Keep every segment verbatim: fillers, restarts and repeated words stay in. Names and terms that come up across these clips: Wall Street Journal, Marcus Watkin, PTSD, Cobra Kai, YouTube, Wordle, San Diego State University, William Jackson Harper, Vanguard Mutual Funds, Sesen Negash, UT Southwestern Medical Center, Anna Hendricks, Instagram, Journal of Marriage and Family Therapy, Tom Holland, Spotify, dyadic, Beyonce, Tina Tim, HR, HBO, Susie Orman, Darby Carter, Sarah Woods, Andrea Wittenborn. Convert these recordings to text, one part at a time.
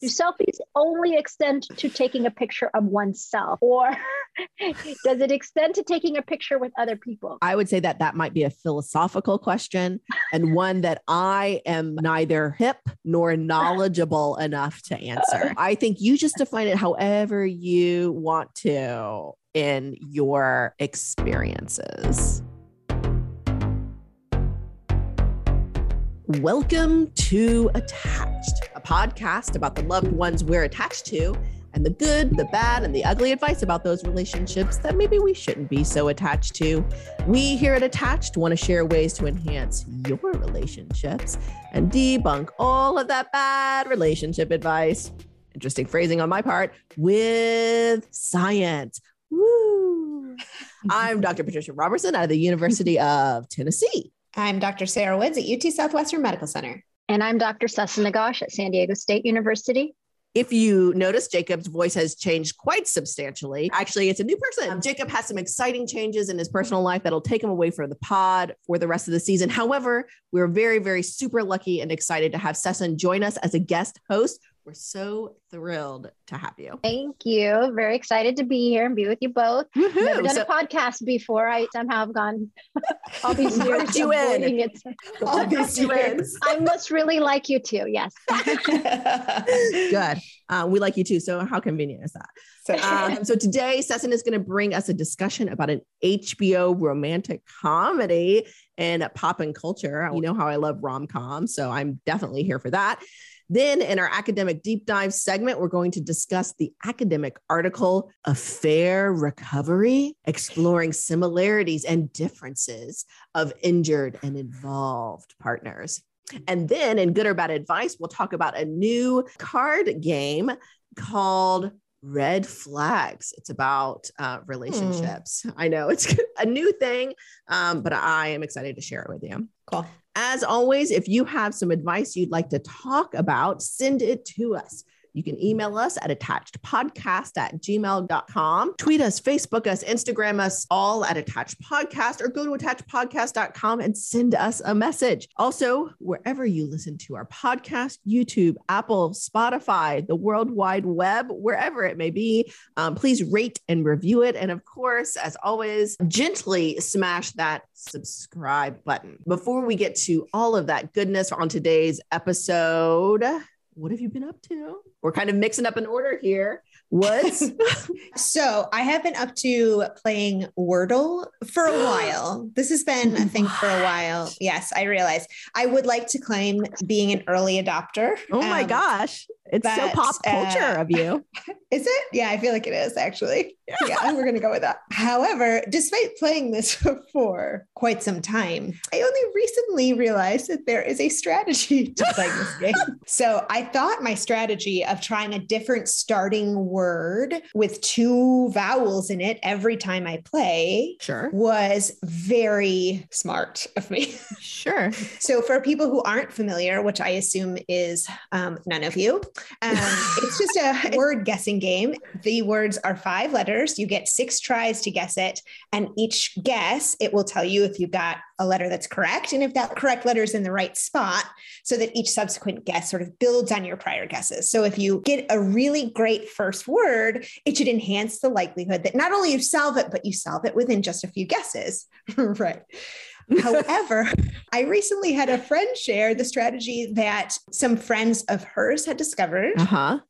Do selfies only extend to taking a picture of oneself, or does it extend to taking a picture with other people? I would say that that might be a philosophical question, and one that I am neither hip nor knowledgeable enough to answer. I think you just define it however you want to in your experiences. Welcome to Attached, a podcast about the loved ones we're attached to and the good, the bad, and the ugly advice about those relationships that maybe we shouldn't be so attached to. We here at Attached want to share ways to enhance your relationships and debunk all of that bad relationship advice. Interesting phrasing on my part, with science. Woo! I'm Doctor Patricia Robertson out of the University of Tennessee. I'm Doctor Sarah Woods at U T Southwestern Medical Center. And I'm Doctor Sesen Negash at San Diego State University. If you notice, Jacob's voice has changed quite substantially. Actually, it's a new person. Um, Jacob has some exciting changes in his personal life that'll take him away from the pod for the rest of the season. However, we're very, very super lucky and excited to have Sesen join us as a guest host. We're so thrilled to have you. Thank you. Very excited to be here and be with you both. I've never done so, a podcast before. I somehow have gone all these years you in. It. All these years. I must really like you too. Yes. Good. Uh, we like you too. So how convenient is that? So, um, so today, Sesen is going to bring us a discussion about an H B O romantic comedy in pop and culture. You know how I love rom-com, so I'm definitely here for that. Then in our academic deep dive segment, we're going to discuss the academic article, Affair Recovery, exploring similarities and differences of injured and involved partners. And then in Good or Bad Advice, we'll talk about a new card game called Red Flags. It's about uh, relationships. Hmm. I know it's a new thing, um, but I am excited to share it with you. Cool. As always, if you have some advice you'd like to talk about, send it to us. You can email us at attached podcast at gmail dot com. Tweet us, Facebook us, Instagram us, all at Attached Podcast, or go to attached podcast dot com and send us a message. Also, wherever you listen to our podcast, YouTube, Apple, Spotify, the World Wide Web, wherever it may be, um, please rate and review it. And of course, as always, gently smash that subscribe button. Before we get to all of that goodness on today's episode, what have you been up to? We're kind of mixing up an order here. What? So I have been up to playing Wordle for a while. This has been a thing for a while. Yes, I realize. I would like to claim being an early adopter. Oh my um, gosh. It's but, so pop culture uh, of you. Is it? Yeah, I feel like it is actually. Yeah, yeah we're going to go with that. However, despite playing this for quite some time, I only recently realized that there is a strategy to playing this game. So I thought my strategy of trying a different starting word with two vowels in it every time I play sure. was very smart of me. Sure. So for people who aren't familiar, which I assume is um, none of you, Um, it's just a word guessing game. The words are five letters. You get six tries to guess it. And each guess, it will tell you if you got a letter that's correct and if that correct letter is in the right spot, so that each subsequent guess sort of builds on your prior guesses. So if you get a really great first word, it should enhance the likelihood that not only you solve it, but you solve it within just a few guesses. Right. However, I recently had a friend share the strategy that some friends of hers had discovered uh-huh.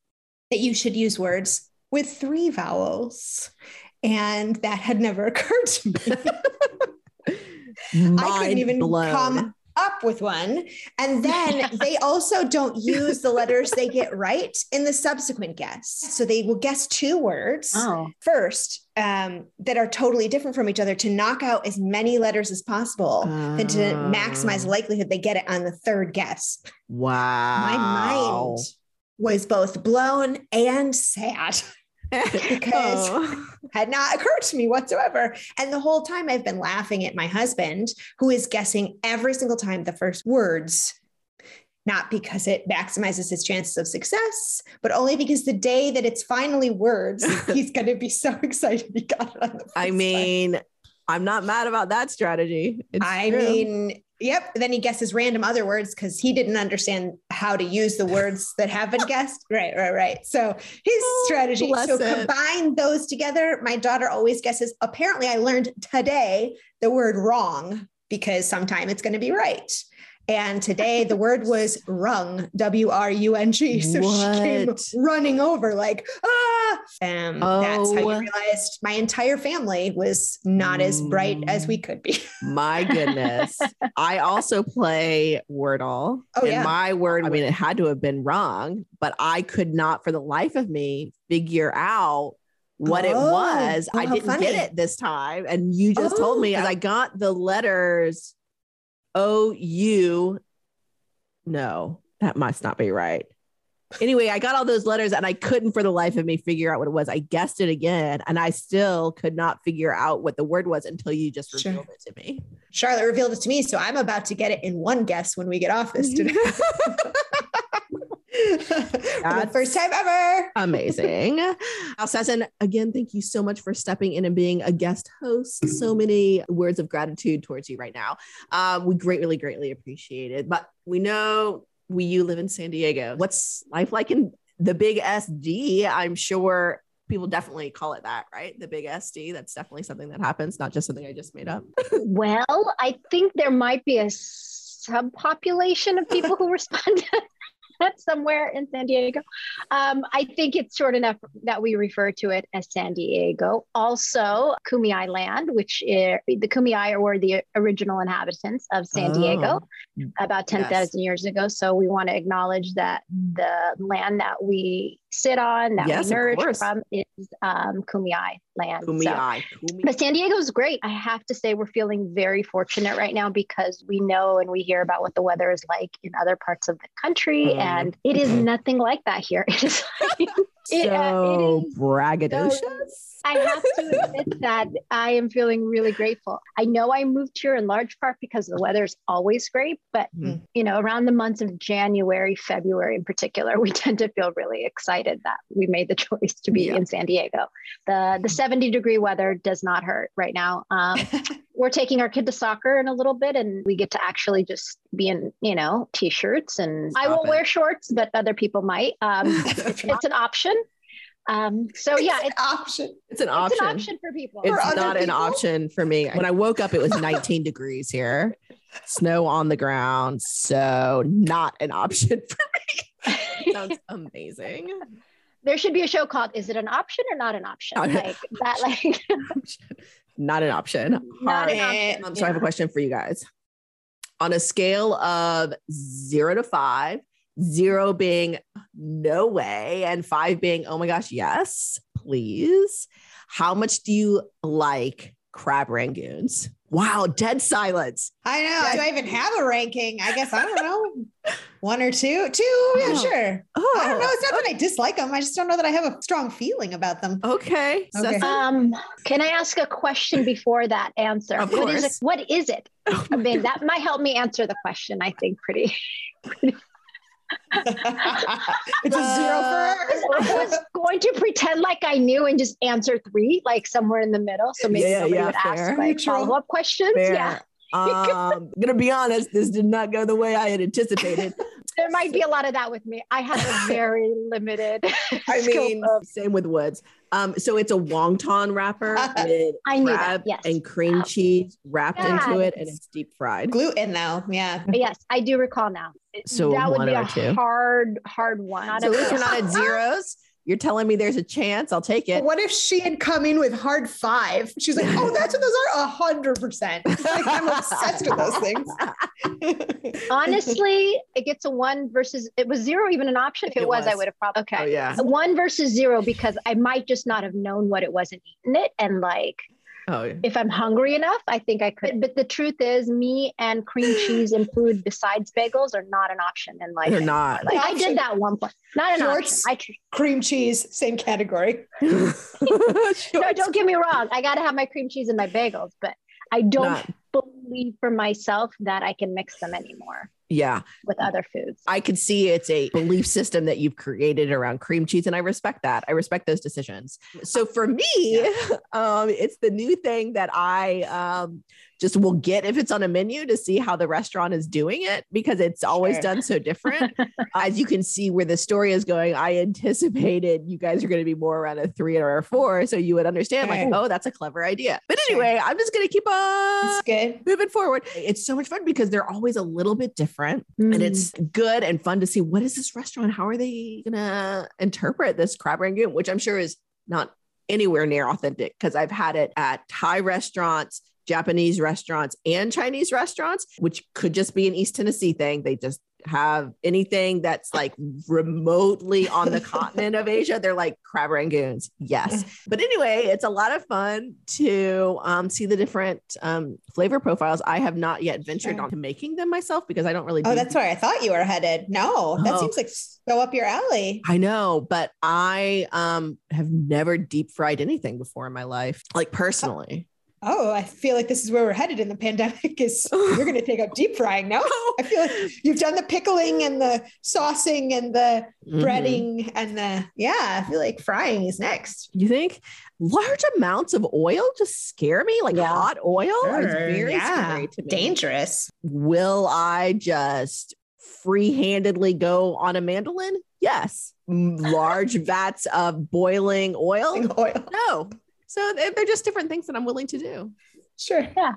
that you should use words with three vowels. And that had never occurred to me. I couldn't even blown. come up with one. And then they also don't use the letters they get right in the subsequent guess. So they will guess two words oh. first um, that are totally different from each other to knock out as many letters as possible oh. and to maximize the likelihood they get it on the third guess. Wow. My mind was both blown and sad. Because oh. it had not occurred to me whatsoever. And the whole time I've been laughing at my husband, who is guessing every single time the first words, not because it maximizes his chances of success, but only because the day that it's finally words, he's going to be so excited he got it on the first I mean, time. I'm not mad about that strategy. It's I true. mean, Yep. Then he guesses random other words because he didn't understand how to use the words that have been guessed. Right, right, right. So his strategy. Oh, so it. Combine those together. My daughter always guesses. Apparently I learned today the word wrong because sometime it's going to be right. And today the word was rung, W R U N G. So what? She came running over like, ah. And oh. That's how you realized my entire family was not mm. as bright as we could be. My goodness. I also play Wordle. Oh, and yeah. My word, I mean, it had to have been wrong, but I could not for the life of me figure out what oh, it was. Oh, I didn't funny. Get it this time. And you just oh, told me, because I got the letters... Oh, you no, that must not be right. Anyway, I got all those letters and I couldn't for the life of me figure out what it was. I guessed it again and I still could not figure out what the word was until you just revealed sure. it to me. Charlotte revealed it to me. So I'm about to get it in one guess when we get off this today. The first time ever. Amazing. Sesen, again, thank you so much for stepping in and being a guest host. So many words of gratitude towards you right now. Um, we greatly, greatly appreciate it. But we know we you live in San Diego. What's life like in the big S D? I'm sure people definitely call it that, right? The big S D. That's definitely something that happens, not just something I just made up. Well, I think there might be a subpopulation of people who respond somewhere in San Diego. Um, I think it's short enough that we refer to it as San Diego. Also, Kumeyaay land, which is, the Kumeyaay were the original inhabitants of San oh, Diego about ten thousand yes. years ago. So we want to acknowledge that the land that we sit on, that yes, we nourish from is um, Kumeyaay land. Kumeyaay. So, Kumeyaay. But San Diego is great. I have to say we're feeling very fortunate right now because we know and we hear about what the weather is like in other parts of the country. Mm. And it is nothing like that here. It is like, so it, uh, it is braggadocious. So, I have to admit that I am feeling really grateful. I know I moved here in large part because the weather is always great, but mm. you know, around the months of January, February in particular, we tend to feel really excited that we made the choice to be yeah. in San Diego. The the seventy degree weather does not hurt right now. Um, we're taking our kid to soccer in a little bit and we get to actually just be in, you know, t-shirts and Stop I won't it. Wear shorts, but other people might. Um, it's, it's an option. Um, so yeah, it's, it's an option. It's an option. It's an option for people. It's for not people? An option for me. When I woke up, it was nineteen degrees here, snow on the ground. So not an option for me. Sounds amazing. There should be a show called, is it an option or not an option? Not like an that, option. Like not an option. Not an option. Um, so yeah. I have a question for you guys. On a scale of zero to five, zero being no way and five being, oh my gosh, yes, please. How much do you like crab rangoons? Wow. Dead silence. I know. Dead. Do I even have a ranking? I guess, I don't know. One or two, two. Yeah, oh. sure. Oh. I don't know. It's not that I dislike them. I just don't know that I have a strong feeling about them. Okay. okay. Um, can I ask a question before that answer? Of course. What is it? What is it? Oh I mean, God. That might help me answer the question. I think pretty, pretty it's a zero for her. I was going to pretend like I knew and just answer three, like somewhere in the middle. So maybe yeah, somebody yeah, would fair. Ask like follow-up questions. Fair. Yeah. Um, I'm going to be honest, this did not go the way I had anticipated. There might be a lot of that with me. I have a very limited I mean, of- same with Woods. Um, so it's a wonton wrapper with I crab that, yes. and cream wow. cheese wrapped yeah. into it, and it's deep fried. Gluten though, yeah. But yes, I do recall now. So that would be a two. hard, hard one. Not so at least you're not at zeros. You're telling me there's a chance. I'll take it. What if she had come in with hard five? She's like, oh, that's what those are. A hundred percent. I'm obsessed with those things. Honestly, it gets a one versus, it was zero even an option. If it, it was, was, I would have probably, okay. Oh, yeah. One versus zero, because I might just not have known what it was and eaten it. And like, oh, yeah. if I'm hungry enough, I think I could. But the truth is me and cream cheese and food besides bagels are not an option. And like, they're not. Like, I did that one point. Not an Shorts, option. I, cream cheese, same category. No, don't get me wrong. I got to have my cream cheese and my bagels, but I don't not. believe for myself that I can mix them anymore. Yeah. With other foods. I could see it's a belief system that you've created around cream cheese. And I respect that. I respect those decisions. So for me, yeah. um, it's the new thing that I um, just will get, if it's on a menu, to see how the restaurant is doing it, because it's always sure. done so different. As you can see where the story is going, I anticipated you guys are going to be more around a three or a four. So you would understand sure. like, oh, that's a clever idea. But anyway, sure. I'm just going to keep on it's good. moving forward. It's so much fun because they're always a little bit different mm. and it's good and fun to see, what is this restaurant? How are they going to interpret this crab rangoon, which I'm sure is not anywhere near authentic, because I've had it at Thai restaurants, Japanese restaurants, and Chinese restaurants, which could just be an East Tennessee thing. They just have anything that's like remotely on the continent of Asia, they're like crab rangoons. Yes. But anyway, it's a lot of fun to um, see the different um, flavor profiles. I have not yet ventured sure. on to making them myself because I don't really. Oh, do that's them. Where I thought you were headed. No, that oh. seems like so up your alley. I know, but I um, have never deep fried anything before in my life, like personally. Oh. Oh, I feel like this is where we're headed in the pandemic, is you're going to take up deep frying. No, I feel like you've done the pickling and the saucing and the breading mm-hmm. and the, yeah, I feel like frying is next. You think large amounts of oil just scare me? Like yeah. hot oil sure. is very yeah. scary to me. Dangerous. Will I just free-handedly go on a mandolin? Yes. Large vats of boiling oil? oil. No. So they're just different things that I'm willing to do. Sure. Yeah.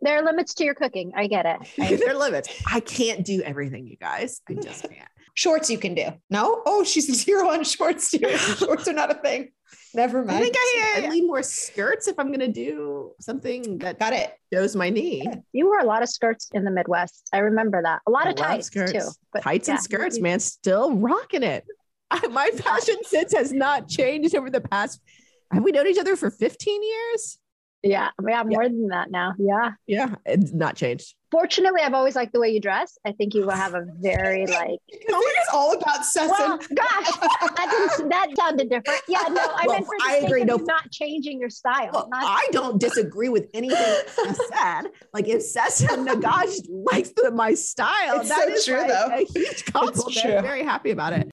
There are limits to your cooking. I get it. I- there are limits. I can't do everything, you guys. I just can't. Shorts you can do. No? Oh, she's a zero on shorts too. Shorts are not a thing. Never mind. I think I, I need more skirts if I'm going to do something that Got it. shows my knee. Yeah. You wore a lot of skirts in the Midwest. I remember that. A lot I of tights skirts. too. But tights yeah. and skirts, man, still rocking it. My fashion sense has not changed over the past... Have we known each other for fifteen years? Yeah. I mean, I'm yeah. more than that now. Yeah. Yeah. It's not changed. Fortunately, I've always liked the way you dress. I think you will have a very like... It's all about Sesen. Well, gosh, that, didn't, that sounded different. Yeah, no, I well, meant for I agree, no, not changing your style. Well, not- I don't disagree with anything you said. Like if Sesen Negash likes the, my style, it's that so is true, like, though. a huge compliment. I'm very happy about it.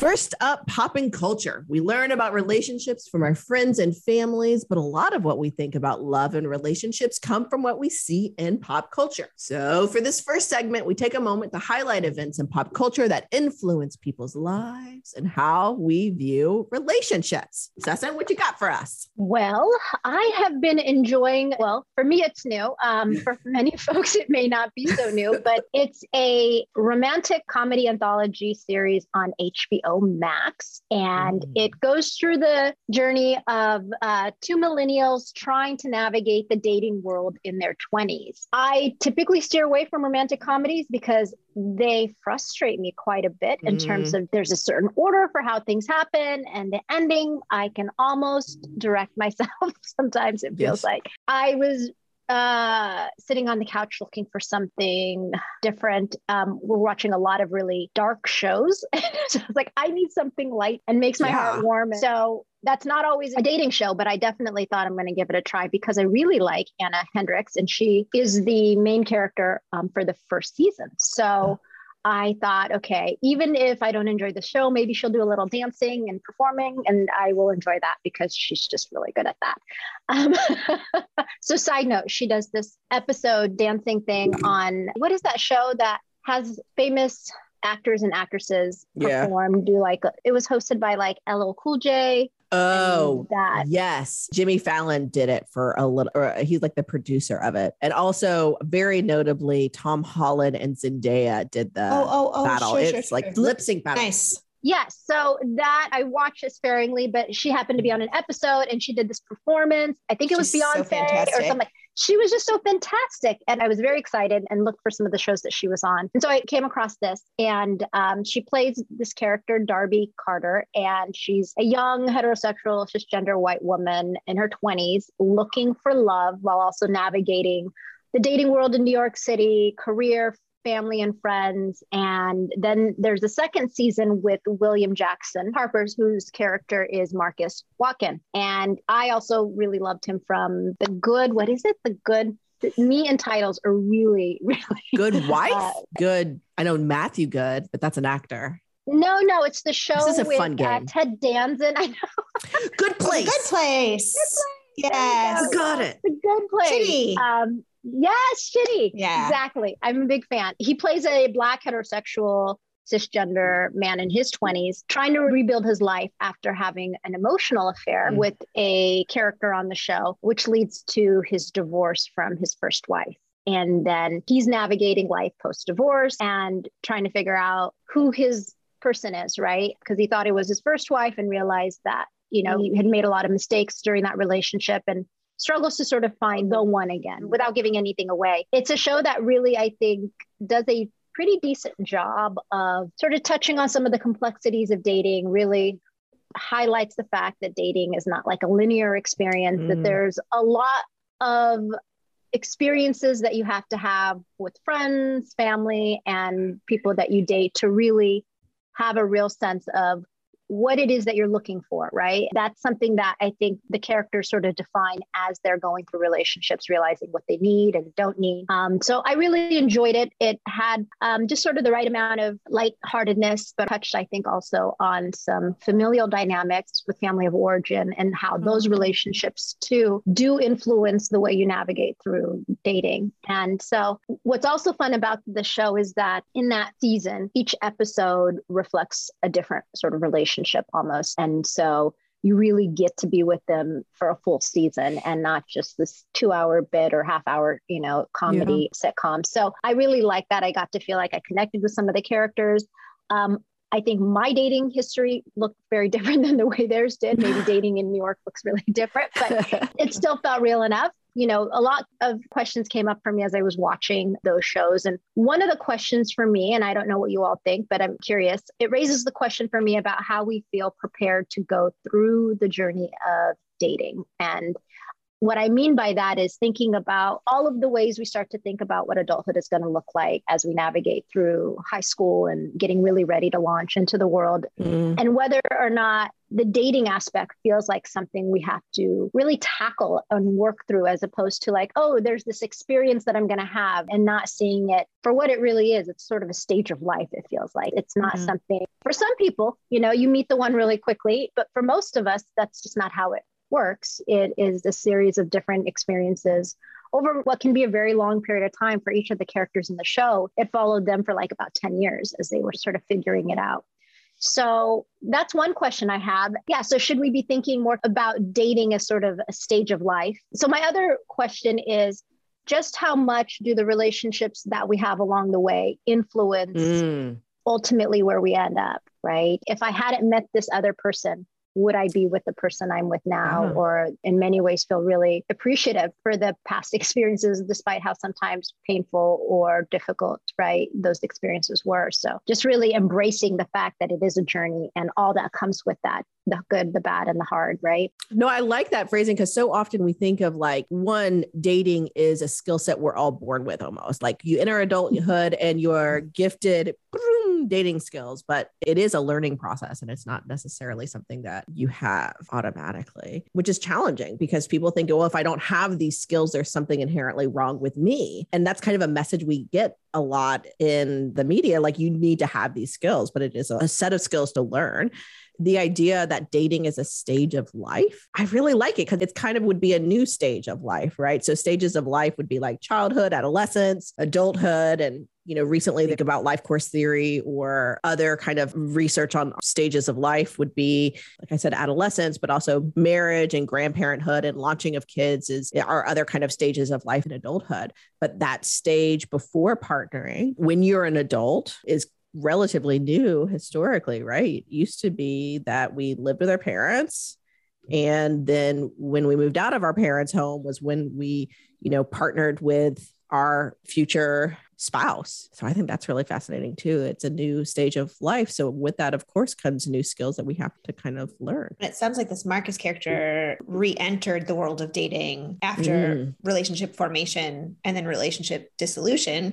First up, pop and culture. We learn about relationships from our friends and families, but a lot of what we think about love and relationships come from what we see in pop culture. So for this first segment, we take a moment to highlight events in pop culture that influence people's lives and how we view relationships. Sesen, what you got for us? Well, I have been enjoying, well, for me, it's new. Um, for many folks, it may not be so new, but it's a romantic comedy anthology series on H B O Max, and mm. it goes through the journey of uh, two millennials trying to navigate the dating world in their twenties. I typically steer away from romantic comedies because they frustrate me quite a bit in mm. terms of there's a certain order for how things happen, and the ending, I can almost direct myself. Sometimes it feels yes. like I was Uh, sitting on the couch looking for something different. Um, we're watching a lot of really dark shows. So I was like, I need something light and makes my yeah. heart warm. And so that's not always a dating show, but I definitely thought I'm going to give it a try because I really like Anna Hendricks, and she is the main character um, for the first season. So oh. I thought, okay, even if I don't enjoy the show, maybe she'll do a little dancing and performing, and I will enjoy that because she's just really good at that. Um, so side note, she does this episode dancing thing on, what is that show that has famous actors and actresses perform, yeah. do like, it was hosted by like L L Cool J. Oh, that. yes. Jimmy Fallon did it for a little, or he's like the producer of it. And also very notably, Tom Holland and Zendaya did the oh, oh, oh, battle. Sure, it's sure, like sure. lip sync battle. Nice. Yes. So that I watched it sparingly, but she happened to be on an episode and she did this performance. I think it was She's Beyonce so or something. She was just so fantastic. And I was very excited and looked for some of the shows that she was on. And so I came across this, and um, she plays this character, Darby Carter, and she's a young heterosexual, cisgender white woman in her twenties looking for love while also navigating the dating world in New York City, career, family and friends. And then there's a second season with William Jackson Harper, whose character is Marcus Watkin. And I also really loved him from The Good, what is it? The Good, me and titles are really, really. Good Wife? Uh, good. I know Matthew Good, but that's an actor. No, no, it's the show. This is a with, fun game. Uh, Ted Danson. I know. Good Place. Good Place. Good Place. Yes, go. Got it. The Good Place. Chitty. Um, yes, Chitty. Yeah, exactly. I'm a big fan. He plays a black heterosexual cisgender man in his twenties, trying to rebuild his life after having an emotional affair mm. with a character on the show, which leads to his divorce from his first wife. And then he's navigating life post-divorce and trying to figure out who his person is, right? Because he thought it was his first wife and realized that, you know, he had made a lot of mistakes during that relationship and struggles to sort of find the one again without giving anything away. It's a show that really, I think, does a pretty decent job of sort of touching on some of the complexities of dating, really highlights the fact that dating is not like a linear experience, mm. that there's a lot of experiences that you have to have with friends, family, and people that you date to really have a real sense of what it is that you're looking for, right? That's something that I think the characters sort of define as they're going through relationships, realizing what they need and don't need. Um, so I really enjoyed it. It had um, just sort of the right amount of lightheartedness, but touched, I think, also on some familial dynamics with family of origin and how mm-hmm. those relationships too do influence the way you navigate through dating. And so what's also fun about the show is that in that season, each episode reflects a different sort of relationship almost. And so you really get to be with them for a full season and not just this two hour bit or half hour, you know, comedy yeah. sitcom. So I really like that. I got to feel like I connected with some of the characters. Um, I think my dating history looked very different than the way theirs did. Maybe dating in New York looks really different, but it still felt real enough. You know, a lot of questions came up for me as I was watching those shows. And one of the questions for me, and I don't know what you all think, but I'm curious, it raises the question for me about how we feel prepared to go through the journey of dating. And what I mean by that is thinking about all of the ways we start to think about what adulthood is going to look like as we navigate through high school and getting really ready to launch into the world. Mm. And whether or not the dating aspect feels like something we have to really tackle and work through, as opposed to like, oh, there's this experience that I'm going to have, and not seeing it for what it really is. It's sort of a stage of life. It feels like it's not mm-hmm. something for some people, you know, you meet the one really quickly, but for most of us, that's just not how it works. It is a series of different experiences over what can be a very long period of time for each of the characters in the show. It followed them for like about ten years as they were sort of figuring it out. So that's one question I have. Yeah. So should we be thinking more about dating as sort of a stage of life? So my other question is just how much do the relationships that we have along the way influence mm. ultimately where we end up, right? If I hadn't met this other person, would I be with the person I'm with now? Uh-huh. Or in many ways feel really appreciative for the past experiences, despite how sometimes painful or difficult, right, those experiences were. So just really embracing the fact that it is a journey and all that comes with that, the good, the bad, and the hard, right? No, I like that phrasing because so often we think of like, one, dating is a skill set we're all born with almost. Like you enter adulthood and you're gifted dating skills, but it is a learning process and it's not necessarily something that you have automatically, which is challenging because people think, well, if I don't have these skills, there's something inherently wrong with me. And that's kind of a message we get a lot in the media, like you need to have these skills, but it is a set of skills to learn. The idea that dating is a stage of life, I really like it because it's kind of would be a new stage of life, right? So stages of life would be like childhood, adolescence, adulthood, and you know, recently think about life course theory or other kind of research on stages of life would be, like I said, adolescence, but also marriage and grandparenthood and launching of kids is are other kind of stages of life in adulthood. But that stage before partnering, when you're an adult, is relatively new historically, right? It used to be that we lived with our parents. And then when we moved out of our parents' home was when we, you know, partnered with our future spouse. So I think that's really fascinating too. It's a new stage of life. So with that, of course, comes new skills that we have to kind of learn. It sounds like this Marcus character re-entered the world of dating after mm. relationship formation and then relationship dissolution,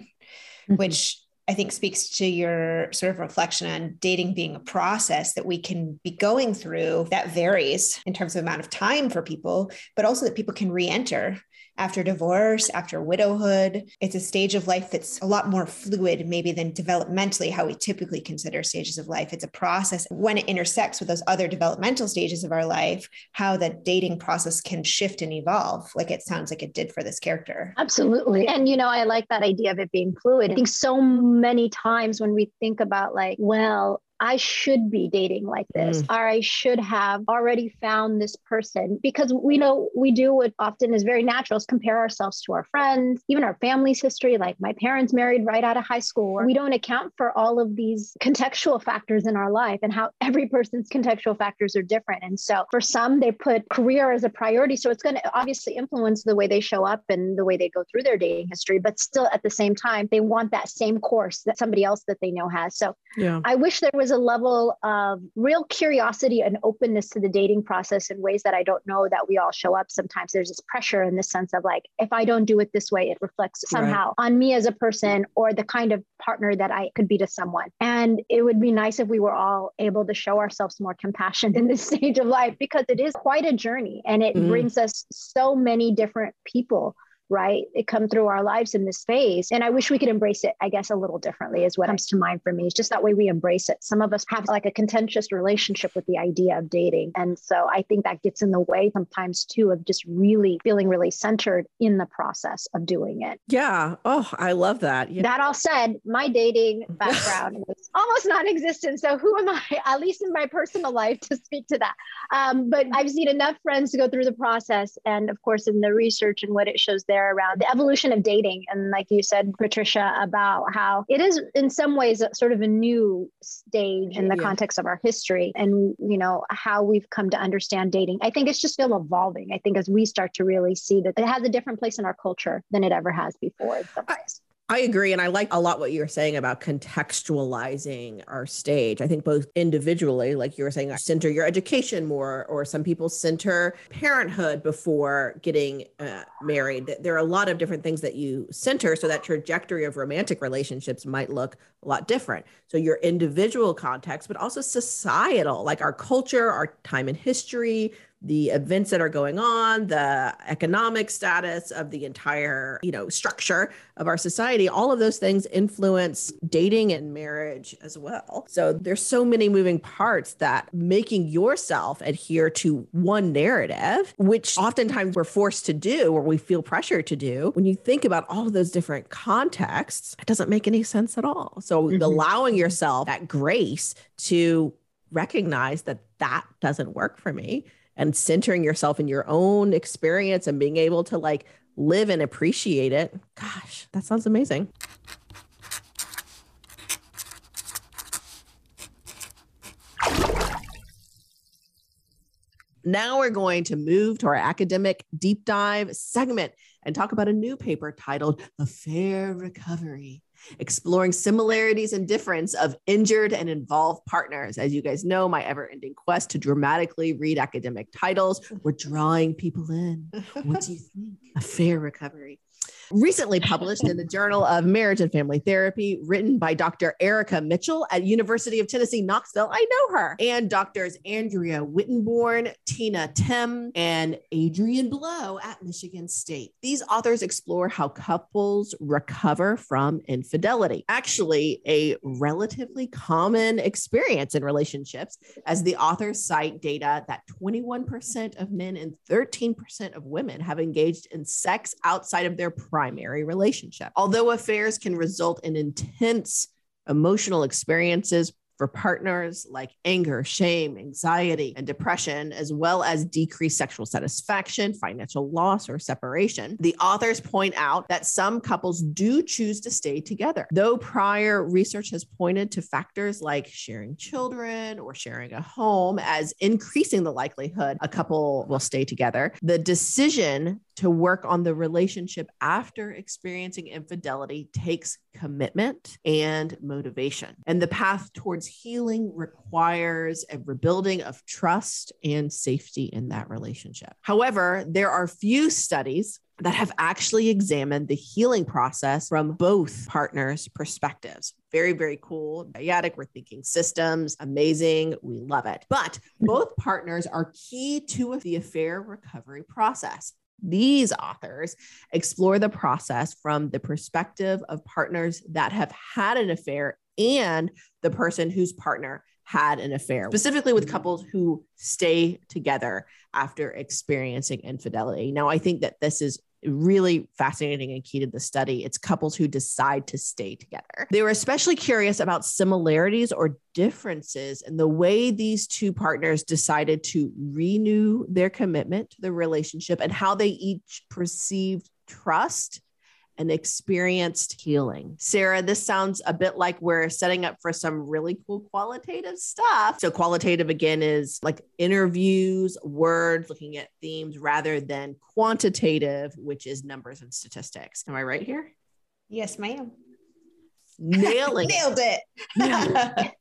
mm-hmm. which I think speaks to your sort of reflection on dating being a process that we can be going through that varies in terms of amount of time for people, but also that people can re-enter after divorce, after widowhood. It's a stage of life that's a lot more fluid maybe than developmentally how we typically consider stages of life. It's a process. When it intersects with those other developmental stages of our life, how the dating process can shift and evolve, like it sounds like it did for this character. Absolutely. And, you know, I like that idea of it being fluid. I think so many times when we think about like, well, I should be dating like this, mm. or I should have already found this person, because we know we do what often is very natural is compare ourselves to our friends, even our family's history, like my parents married right out of high school. We don't account for all of these contextual factors in our life and how every person's contextual factors are different. And so for some, they put career as a priority. So it's going to obviously influence the way they show up and the way they go through their dating history, but still at the same time, they want that same course that somebody else that they know has. So yeah. I wish there was a level of real curiosity and openness to the dating process in ways that I don't know that we all show up. Sometimes there's this pressure in the sense of like, if I don't do it this way, it reflects somehow right. on me as a person or the kind of partner that I could be to someone. And it would be nice if we were all able to show ourselves more compassion in this stage of life, because it is quite a journey and it mm-hmm. brings us so many different people. Right? It comes through our lives in this phase. And I wish we could embrace it, I guess, a little differently is what comes to mind for me. It's just that way we embrace it. Some of us have like a contentious relationship with the idea of dating. And so I think that gets in the way sometimes too of just really feeling really centered in the process of doing it. Yeah. Oh, I love that. Yeah. That all said, my dating background was almost non-existent. So who am I, at least in my personal life, to speak to that? Um, but I've seen enough friends to go through the process. And of course, in the research and what it shows there, around the evolution of dating. And like you said, Patricia, about how it is in some ways sort of a new stage in the yeah. context of our history and, you know, how we've come to understand dating. I think it's just still evolving. I think as we start to really see that it has a different place in our culture than it ever has before. In some ways. I agree. And I like a lot what you were saying about contextualizing our stage. I think both individually, like you were saying, center your education more, or some people center parenthood before getting uh, married. There are a lot of different things that you center. So that trajectory of romantic relationships might look a lot different. So your individual context, but also societal, like our culture, our time in history, the events that are going on, the economic status of the entire, you know, structure of our society, all of those things influence dating and marriage as well. So there's so many moving parts that making yourself adhere to one narrative, which oftentimes we're forced to do or we feel pressure to do, when you think about all of those different contexts, it doesn't make any sense at all. So mm-hmm. allowing yourself that grace to recognize that that doesn't work for me, and centering yourself in your own experience and being able to like live and appreciate it. Gosh, that sounds amazing. Now we're going to move to our academic deep dive segment and talk about a new paper titled A Fair Recovery, exploring similarities and difference of injured and involved partners. As you guys know, my ever-ending quest to dramatically read academic titles, we're drawing people in. What do you think? A Fair Recovery. Recently published in the Journal of Marriage and Family Therapy, written by Doctor Erica Mitchell at University of Tennessee, Knoxville. I know her. And Doctors Andrea Wittenborn, Tina Tim, and Adrienne Blow at Michigan State. These authors explore how couples recover from infidelity, actually a relatively common experience in relationships, as the authors cite data that twenty-one percent of men and thirteen percent of women have engaged in sex outside of their primary relationship. Although affairs can result in intense emotional experiences for partners like anger, shame, anxiety, and depression, as well as decreased sexual satisfaction, financial loss, or separation, the authors point out that some couples do choose to stay together, though prior research has pointed to factors like sharing children or sharing a home as increasing the likelihood a couple will stay together. The decision to work on the relationship after experiencing infidelity takes commitment and motivation. And the path towards healing requires a rebuilding of trust and safety in that relationship. However, there are few studies that have actually examined the healing process from both partners' perspectives. Very, very cool. Dyadic, we're thinking systems, amazing. We love it. But both partners are key to the affair recovery process. These authors explore the process from the perspective of partners that have had an affair and the person whose partner had an affair, specifically with couples who stay together after experiencing infidelity. Now, I think that this is really fascinating and key to the study. It's couples who decide to stay together. They were especially curious about similarities or differences in the way these two partners decided to renew their commitment to the relationship and how they each perceived trust and experienced healing. Sarah, this sounds a bit like we're setting up for some really cool qualitative stuff. So qualitative, again, is like interviews, words, looking at themes, rather than quantitative, which is numbers and statistics. Am I right here? Yes, ma'am. Nailing Nailed it. Nailed it.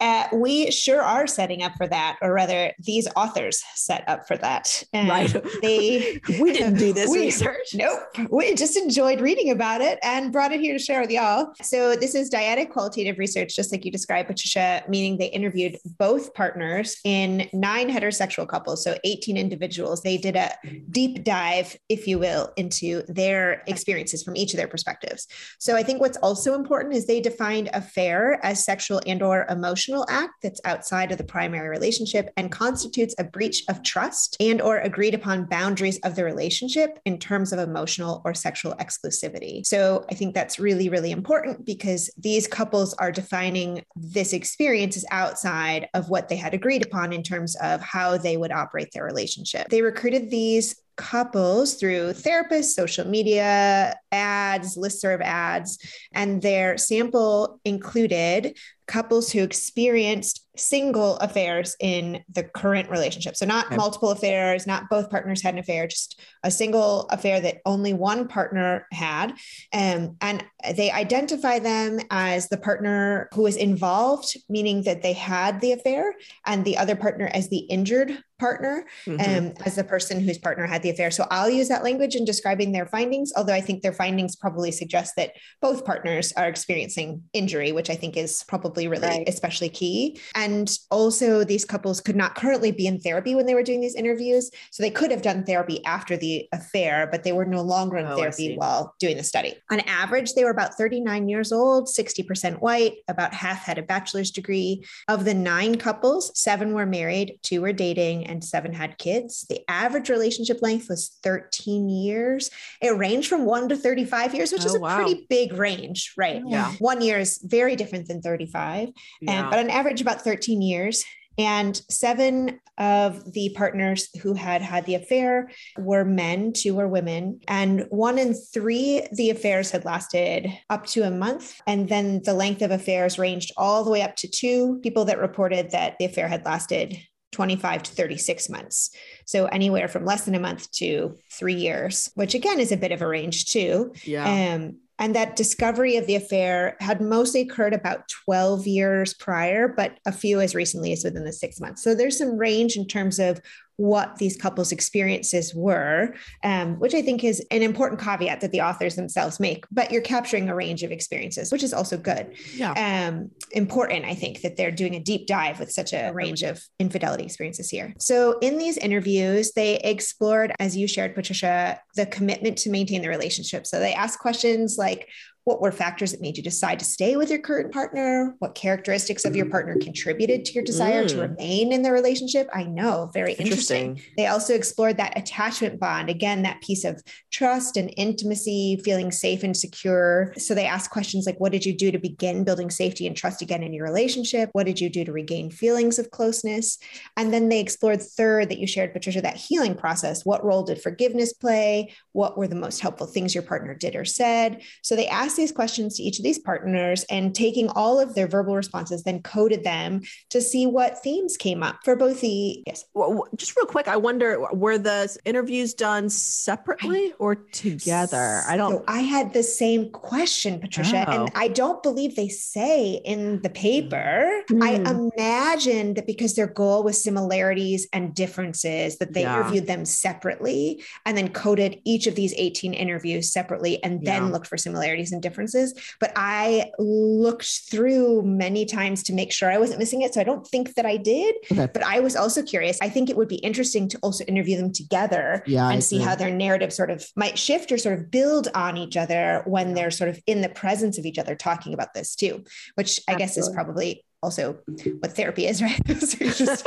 Uh, we sure are setting up for that, or rather these authors set up for that. And right. They, we didn't do this we, research. Nope. We just enjoyed reading about it and brought it here to share with y'all. So this is dyadic qualitative research, just like you described, Patricia, meaning they interviewed both partners in nine heterosexual couples. So eighteen individuals. They did a deep dive, if you will, into their experiences from each of their perspectives. So I think what's also important is they defined affair as sexual and or emotional act that's outside of the primary relationship and constitutes a breach of trust and or agreed upon boundaries of the relationship in terms of emotional or sexual exclusivity. So I think that's really, really important because these couples are defining this experience as outside of what they had agreed upon in terms of how they would operate their relationship. They recruited these couples through therapists, social media, ads, listserv ads, and their sample included couples who experienced single affairs in the current relationship. So not okay. multiple affairs, not both partners had an affair, just a single affair that only one partner had. Um, and they identify them as the partner who was involved, meaning that they had the affair, and the other partner as the injured partner, mm-hmm. um, as the person whose partner had the affair. So I'll use that language in describing their findings, although I think their findings probably suggest that both partners are experiencing injury, which I think is probably really right. especially key. And also these couples could not currently be in therapy when they were doing these interviews. So they could have done therapy after the affair, but they were no longer in oh, therapy while doing the study. On average, they were about thirty-nine years old, sixty percent white, about half had a bachelor's degree. Of the nine couples, seven were married, two were dating, and seven had kids. The average relationship length was thirteen years. It ranged from one to thirty-five years, which oh, is a wow. pretty big range, right? Yeah. One year is very different than thirty-five, yeah. um, but on average about thirteen years. And seven of the partners who had had the affair were men, two were women, and one in three, the affairs had lasted up to a month. And then the length of affairs ranged all the way up to two people that reported that the affair had lasted twenty-five to thirty-six months. So anywhere from less than a month to three years, which again is a bit of a range too. Yeah. Um, and that discovery of the affair had mostly occurred about twelve years prior, but a few as recently as within the six months. So there's some range in terms of what these couples' experiences were, um, which I think is an important caveat that the authors themselves make, but you're capturing a range of experiences, which is also good. Yeah. Um, important, I think, that they're doing a deep dive with such a range of infidelity experiences here. So in these interviews, they explored, as you shared, Patricia, the commitment to maintain the relationship. So they asked questions like, what were factors that made you decide to stay with your current partner? What characteristics of your partner contributed to your desire mm. to remain in the relationship? I know, very interesting. interesting. They also explored that attachment bond. Again, that piece of trust and intimacy, feeling safe and secure. So they asked questions like, what did you do to begin building safety and trust again in your relationship? What did you do to regain feelings of closeness? And then they explored third that you shared, Patricia, that healing process. What role did forgiveness play? What were the most helpful things your partner did or said? So they asked these questions to each of these partners and taking all of their verbal responses, then coded them to see what themes came up for both the, yes. Well, just real quick, I wonder, were the interviews done separately or together? I don't. So I had the same question, Patricia, oh. and I don't believe they say in the paper. Mm. I imagine that because their goal was similarities and differences that they yeah. interviewed them separately and then coded each of these eighteen interviews separately and then yeah. looked for similarities and differences, but I looked through many times to make sure I wasn't missing it. So I don't think that I did, okay. But I was also curious. I think it would be interesting to also interview them together yeah, and I see how their narrative sort of might shift or sort of build on each other when they're sort of in the presence of each other talking about this too, which I Absolutely. guess is probably also what therapy is, right? So it's just,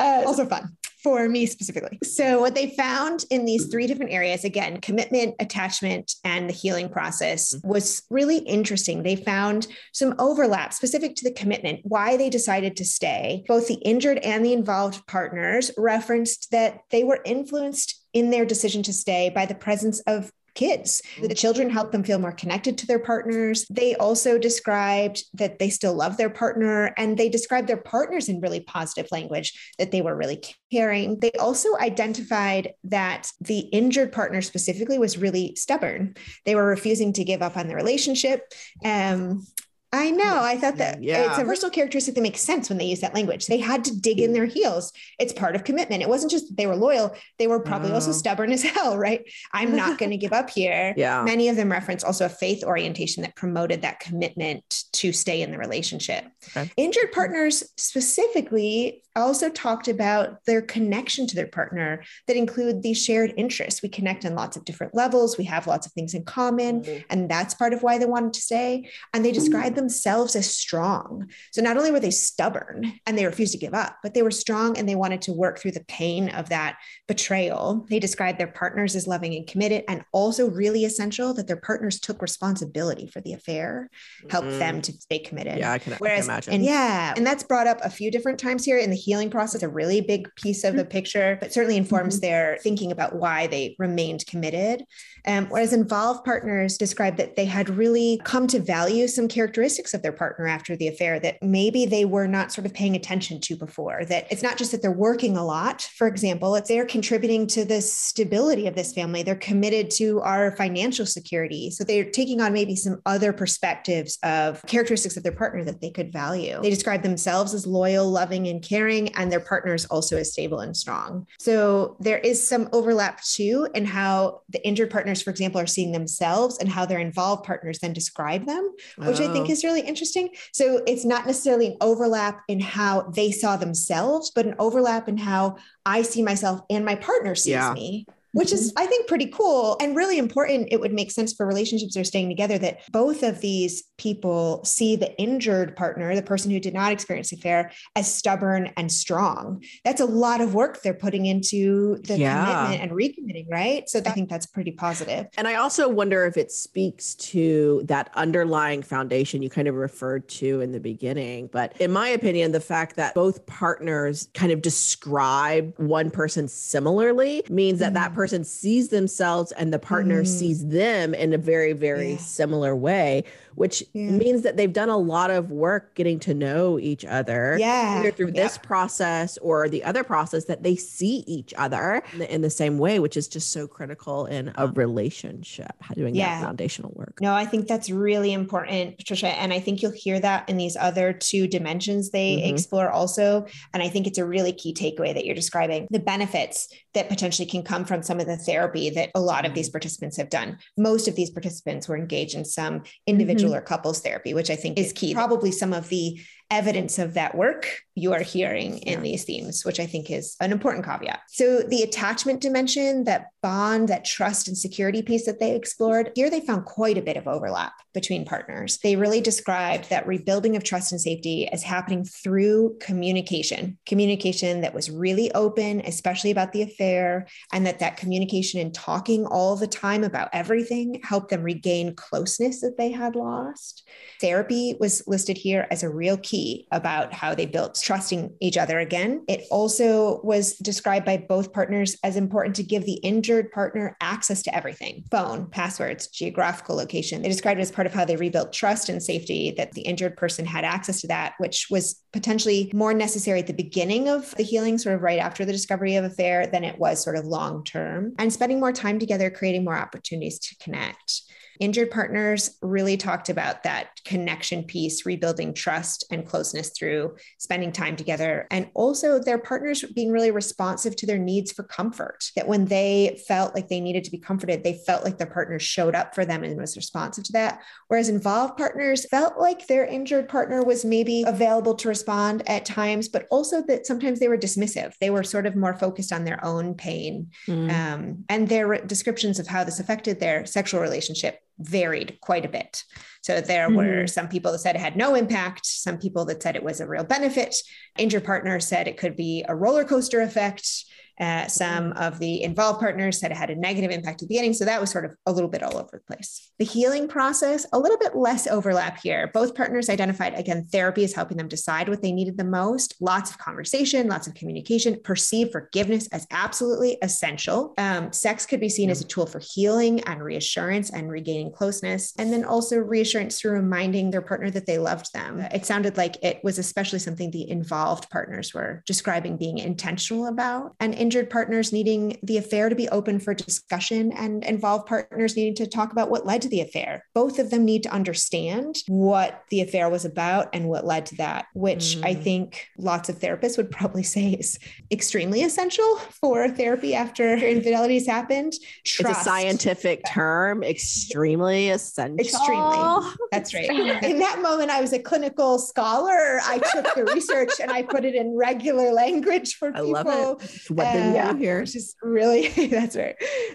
uh, also fun. For me specifically. So what they found in these three different areas, again, commitment, attachment, and the healing process was really interesting. They found some overlap specific to the commitment, why they decided to stay. Both the injured and the involved partners referenced that they were influenced in their decision to stay by the presence of kids. The children helped them feel more connected to their partners. They also described that they still love their partner, and they described their partners in really positive language, that they were really caring. They also identified that the injured partner specifically was really stubborn. They were refusing to give up on the relationship. Um, I know. I thought that yeah. it's a versatile characteristic that makes sense when they use that language. They had to dig in their heels. It's part of commitment. It wasn't just that they were loyal. They were probably oh. also stubborn as hell, right? I'm not going to give up here. Yeah. Many of them reference also a faith orientation that promoted that commitment to stay in the relationship. Okay. Injured partners specifically also talked about their connection to their partner that include these shared interests. We connect on lots of different levels. We have lots of things in common, mm-hmm. and that's part of why they wanted to stay. And they described themselves as strong. So not only were they stubborn and they refused to give up, but they were strong and they wanted to work through the pain of that betrayal. They described their partners as loving and committed, and also really essential that their partners took responsibility for the affair, helped mm-hmm. them to stay committed. Yeah, I can, Whereas, I can imagine. And yeah, and that's brought up a few different times here in the healing process, a really big piece of the picture, but certainly informs mm-hmm. their thinking about why they remained committed. Um, whereas involved partners described that they had really come to value some characteristics of their partner after the affair that maybe they were not sort of paying attention to before. That it's not just that they're working a lot, for example, if they're contributing to the stability of this family, they're committed to our financial security. So they're taking on maybe some other perspectives of characteristics of their partner that they could value. They describe themselves as loyal, loving, and caring, and their partners also as stable and strong. So there is some overlap too in how the injured partners, for example, are seeing themselves and how their involved partners then describe them, which oh. I think is really interesting. So it's not necessarily an overlap in how they saw themselves, but an overlap in how I see myself and my partner sees yeah. me, which is, I think, pretty cool and really important. It would make sense for relationships that are staying together that both of these people see the injured partner, the person who did not experience the affair, as stubborn and strong. That's a lot of work they're putting into the yeah. commitment and recommitting, right? So I think that's pretty positive. And I also wonder if it speaks to that underlying foundation you kind of referred to in the beginning. But in my opinion, the fact that both partners kind of describe one person similarly means that mm-hmm. that person sees themselves and the partner mm. sees them in a very, very yeah. similar way, which yeah. means that they've done a lot of work getting to know each other yeah. either through yeah. this process or the other process, that they see each other in the same way, which is just so critical in a relationship, doing yeah. that foundational work. No, I think that's really important, Patricia. And I think you'll hear that in these other two dimensions they mm-hmm. explore also. And I think it's a really key takeaway that you're describing, the benefits that potentially can come from some of the therapy that a lot of these participants have done. Most of these participants were engaged in some individual mm-hmm. or couples therapy, which I think is key. Probably some of the evidence of that work you are hearing in yeah. these themes, which I think is an important caveat. So the attachment dimension, that bond, that trust and security piece that they explored, here they found quite a bit of overlap between partners. They really described that rebuilding of trust and safety as happening through communication, communication that was really open, especially about the affair, and that that communication and talking all the time about everything helped them regain closeness that they had lost. Therapy was listed here as a real key about how they built trusting each other again. It also was described by both partners as important to give the injured partner access to everything, phone, passwords, geographical location. They described it as part of how they rebuilt trust and safety, that the injured person had access to that, which was potentially more necessary at the beginning of the healing, sort of right after the discovery of affair, than it was sort of long-term. And spending more time together, creating more opportunities to connect. Injured Partners really talked about that connection piece, rebuilding trust and closeness through spending time together. And also their partners being really responsive to their needs for comfort, that when they felt like they needed to be comforted, they felt like their partner showed up for them and was responsive to that. Whereas involved partners felt like their injured partner was maybe available to respond at times, but also that sometimes they were dismissive. They were sort of more focused on their own pain. Mm. Um, and their re- descriptions of how this affected their sexual relationship varied quite a bit. So there mm. were some people that said it had no impact, some people that said it was a real benefit. Injured partners said it could be a roller coaster effect. Uh, some of the involved partners said it had a negative impact at the beginning. So that was sort of a little bit all over the place. The healing process, a little bit less overlap here. Both partners identified, again, therapy is helping them decide what they needed the most. Lots of conversation, lots of communication, perceived forgiveness as absolutely essential. Um, sex could be seen as a tool for healing and reassurance and regaining closeness. And then also reassurance through reminding their partner that they loved them. It sounded like it was especially something the involved partners were describing being intentional about. And in injured partners needing the affair to be open for discussion and involved partners needing to talk about what led to the affair. Both of them need to understand what the affair was about and what led to that, which mm. I think lots of therapists would probably say is extremely essential for therapy after infidelity's happened. Trust. It's a scientific term, extremely essential. Extremely. That's right. In that moment, I was a clinical scholar. I took the research and I put it in regular language for people. I love it. What Um, yeah, here. It's just really, that's right.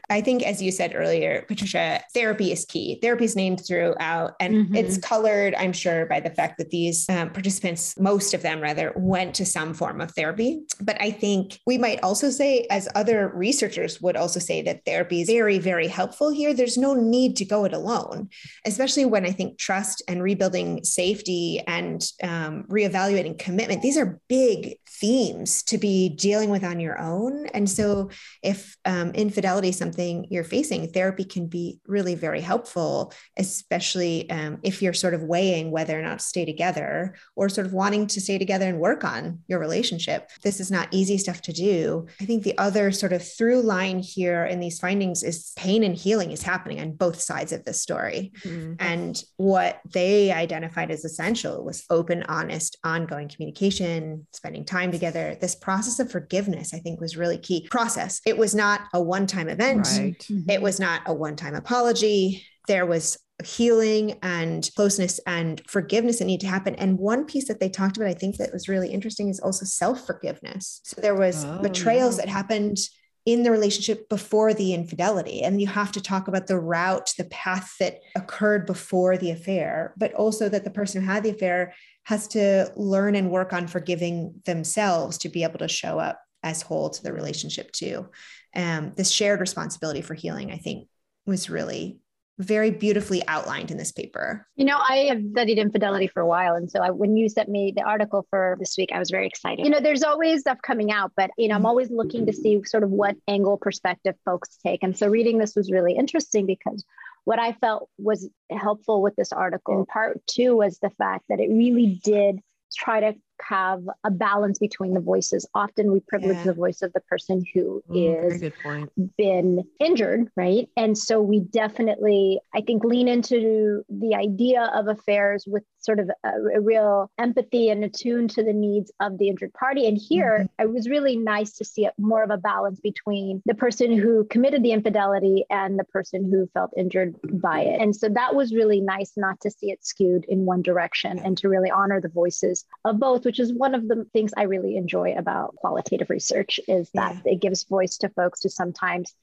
I think, as you said earlier, Patricia, therapy is key. Therapy is named throughout, and mm-hmm. it's colored, I'm sure, by the fact that these um, participants, most of them rather, went to some form of therapy. But I think we might also say, as other researchers would also say, that therapy is very, very helpful here. There's no need to go it alone, especially when I think trust and rebuilding safety and um, reevaluating commitment, these are big themes to be dealing with on your own. And so if um, infidelity is something you're facing, therapy can be really very helpful, especially um, if you're sort of weighing whether or not to stay together or sort of wanting to stay together and work on your relationship. This is not easy stuff to do. I think the other sort of through line here in these findings is pain and healing is happening on both sides of this story. Mm-hmm. And what they identified as essential was open, honest, ongoing communication, spending time together. This process of forgiveness, I think, was really key process. It was not a one-time event. Right. Mm-hmm. It was not a one-time apology. There was healing and closeness and forgiveness that need to happen. And one piece that they talked about, I think that was really interesting, is also self-forgiveness. So there was oh, betrayals yeah. that happened in the relationship before the infidelity. And you have to talk about the route, the path that occurred before the affair, but also that the person who had the affair has to learn and work on forgiving themselves to be able to show up as whole to the relationship too. Um, this shared responsibility for healing, I think, was really very beautifully outlined in this paper. You know, I have studied infidelity for a while. And so I, when you sent me the article for this week, I was very excited. You know, there's always stuff coming out, but, you know, I'm always looking to see sort of what angle perspective folks take. And so reading this was really interesting because what I felt was helpful with this article in part two was the fact that it really did try to have a balance between the voices. Often we privilege yeah. the voice of the person who mm, is good point. Been injured, right? And so we definitely, I think, lean into the idea of affairs with sort of a, a real empathy and attuned to the needs of the injured party. And here mm-hmm. it was really nice to see more of a balance between the person who committed the infidelity and the person who felt injured by it. And so that was really nice not to see it skewed in one direction and to really honor the voices of both, which is one of the things I really enjoy about qualitative research is that yeah. it gives voice to folks who sometimes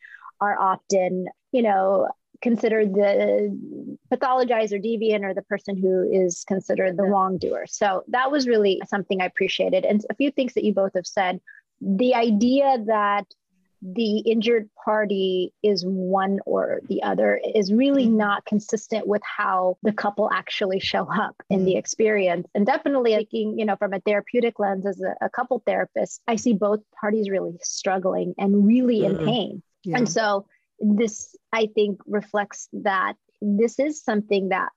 are often, you know, considered the pathologized or deviant or the person who is considered the wrongdoer. So that was really something I appreciated. And a few things that you both have said, the idea that the injured party is one or the other is really not consistent with how the couple actually show up in the experience. And definitely, thinking, you know, from a therapeutic lens as a, a couple therapist, I see both parties really struggling and really in pain. Yeah. And so this, I think, reflects that this is something that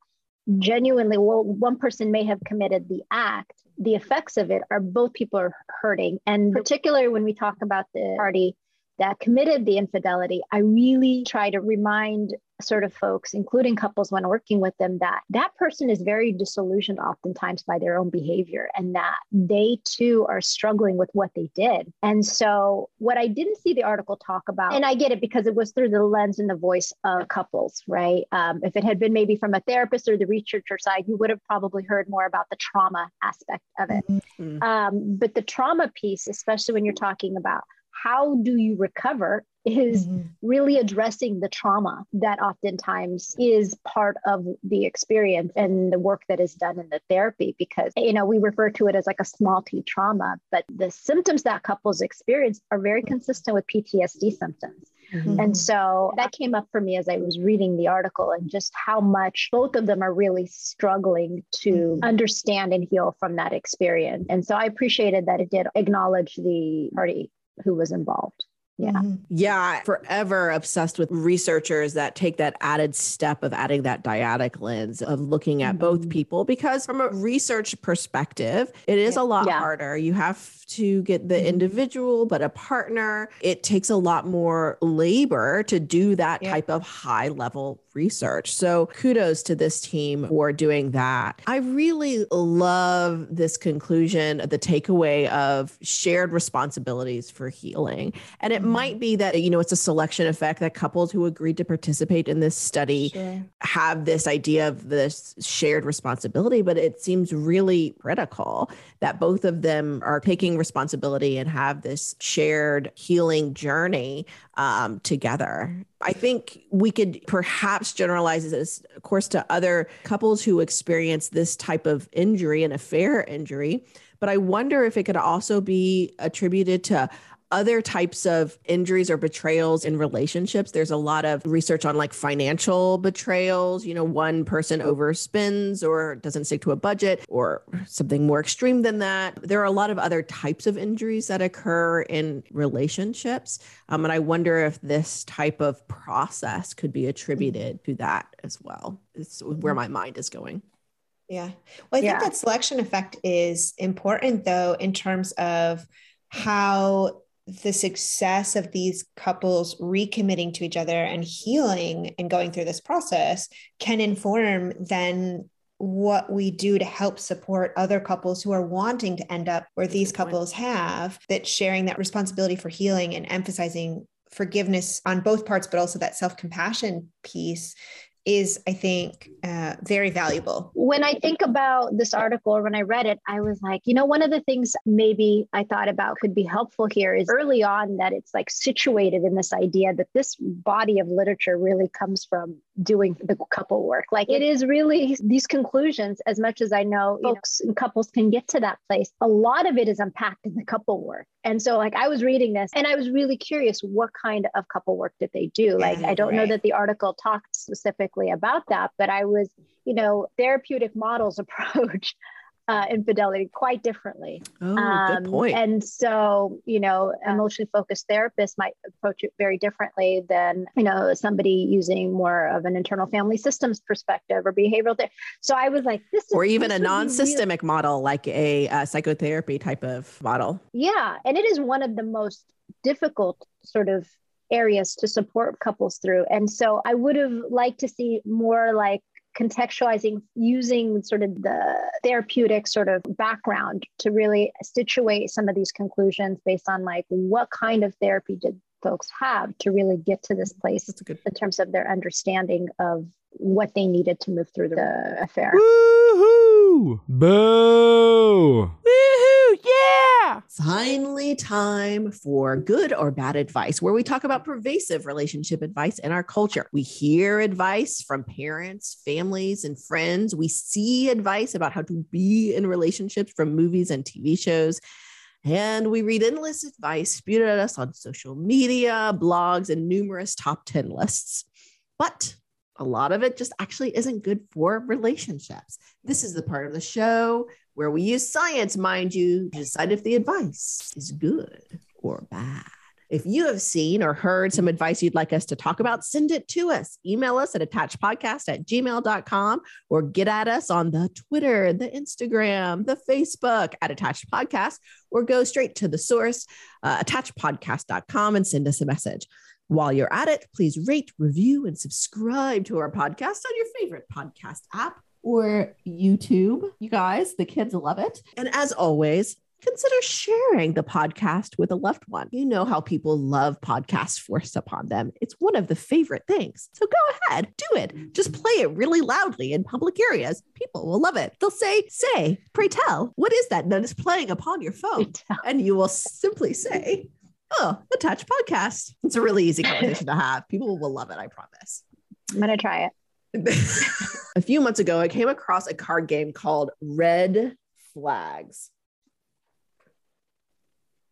genuinely, well, one person may have committed the act. The effects of it are both people are hurting. And particularly when we talk about the party that committed the infidelity, I really try to remind sort of folks, including couples when working with them, that that person is very disillusioned oftentimes by their own behavior and that they too are struggling with what they did. And so what I didn't see the article talk about, and I get it because it was through the lens and the voice of couples, right? Um, if it had been maybe from a therapist or the researcher side, you would have probably heard more about the trauma aspect of it. Mm-hmm. Um, but the trauma piece, especially when you're talking about how do you recover, is mm-hmm. really addressing the trauma that oftentimes is part of the experience and the work that is done in the therapy, because, you know, we refer to it as like a small T trauma, but the symptoms that couples experience are very consistent with P T S D symptoms. Mm-hmm. And so that came up for me as I was reading the article and just how much both of them are really struggling to mm-hmm. understand and heal from that experience. And so I appreciated that it did acknowledge the party who was involved. Yeah. Mm-hmm. Yeah. Forever obsessed with researchers that take that added step of adding that dyadic lens of looking at mm-hmm. both people, because from a research perspective, it is yeah. a lot yeah. harder. You have to get the mm-hmm. individual, but a partner, it takes a lot more labor to do that yeah. type of high level research. So kudos to this team for doing that. I really love this conclusion, the takeaway of shared responsibilities for healing. And it might be that, you know, it's a selection effect that couples who agreed to participate in this study sure. have this idea of this shared responsibility, but it seems really critical that both of them are taking responsibility and have this shared healing journey um, together. I think we could perhaps generalize this, of course, to other couples who experience this type of injury, an affair injury, but I wonder if it could also be attributed to other types of injuries or betrayals in relationships. There's a lot of research on like financial betrayals, you know, one person overspends or doesn't stick to a budget or something more extreme than that. There are a lot of other types of injuries that occur in relationships. Um, and I wonder if this type of process could be attributed to that as well. It's where my mind is going. Yeah. Well, I think yeah. that selection effect is important though, in terms of how the success of these couples recommitting to each other and healing and going through this process can inform then what we do to help support other couples who are wanting to end up where these couples have, that sharing that responsibility for healing and emphasizing forgiveness on both parts, but also that self-compassion piece is, I think, uh, very valuable. When I think about this article, when I read it, I was like, you know, one of the things maybe I thought about could be helpful here is early on that it's like situated in this idea that this body of literature really comes from doing the couple work. Like it is really these conclusions, as much as I know folks and couples can get to that place, a lot of it is unpacked in the couple work. And so like I was reading this and I was really curious, what kind of couple work did they do? Like, yeah, I don't right. know that the article talked specifically about that, but I was, you know, therapeutic models approach uh, infidelity quite differently. Oh, um, good point. And so, you know, emotionally focused therapists might approach it very differently than, you know, somebody using more of an internal family systems perspective or behavioral therapy. So I was like, this is- Or even a non-systemic model, like a uh, psychotherapy type of model. Yeah. And it is one of the most difficult sort of areas to support couples through. And so I would have liked to see more like contextualizing, using sort of the therapeutic sort of background to really situate some of these conclusions based on like what kind of therapy did folks have to really get to this place good- in terms of their understanding of what they needed to move through the affair. Woohoo! Boo! Woohoo! Yeah! Finally, time for good or bad advice, where we talk about pervasive relationship advice in our culture. We hear advice from parents, families, and friends. We see advice about how to be in relationships from movies and T V shows. And we read endless advice spewed at us on social media, blogs, and numerous top ten lists. But a lot of it just actually isn't good for relationships. This is the part of the show where we use science, mind you, to decide if the advice is good or bad. If you have seen or heard some advice you'd like us to talk about, send it to us. Email us at attached podcast at gmail dot com or get at us on the Twitter, the Instagram, the Facebook at Attached Podcast, or go straight to the source, uh, attached podcast dot com, and send us a message. While you're at it, please rate, review, and subscribe to our podcast on your favorite podcast app or YouTube. You guys, the kids love it. And as always, consider sharing the podcast with a loved one. You know how people love podcasts forced upon them. It's one of the favorite things. So go ahead, do it. Just play it really loudly in public areas. People will love it. They'll say, say, pray tell, what is that that is playing upon your phone? And you will simply say, oh, Attached Podcast. It's a really easy conversation to have. People will love it, I promise. I'm going to try it. A few months ago, I came across a card game called Red Flags.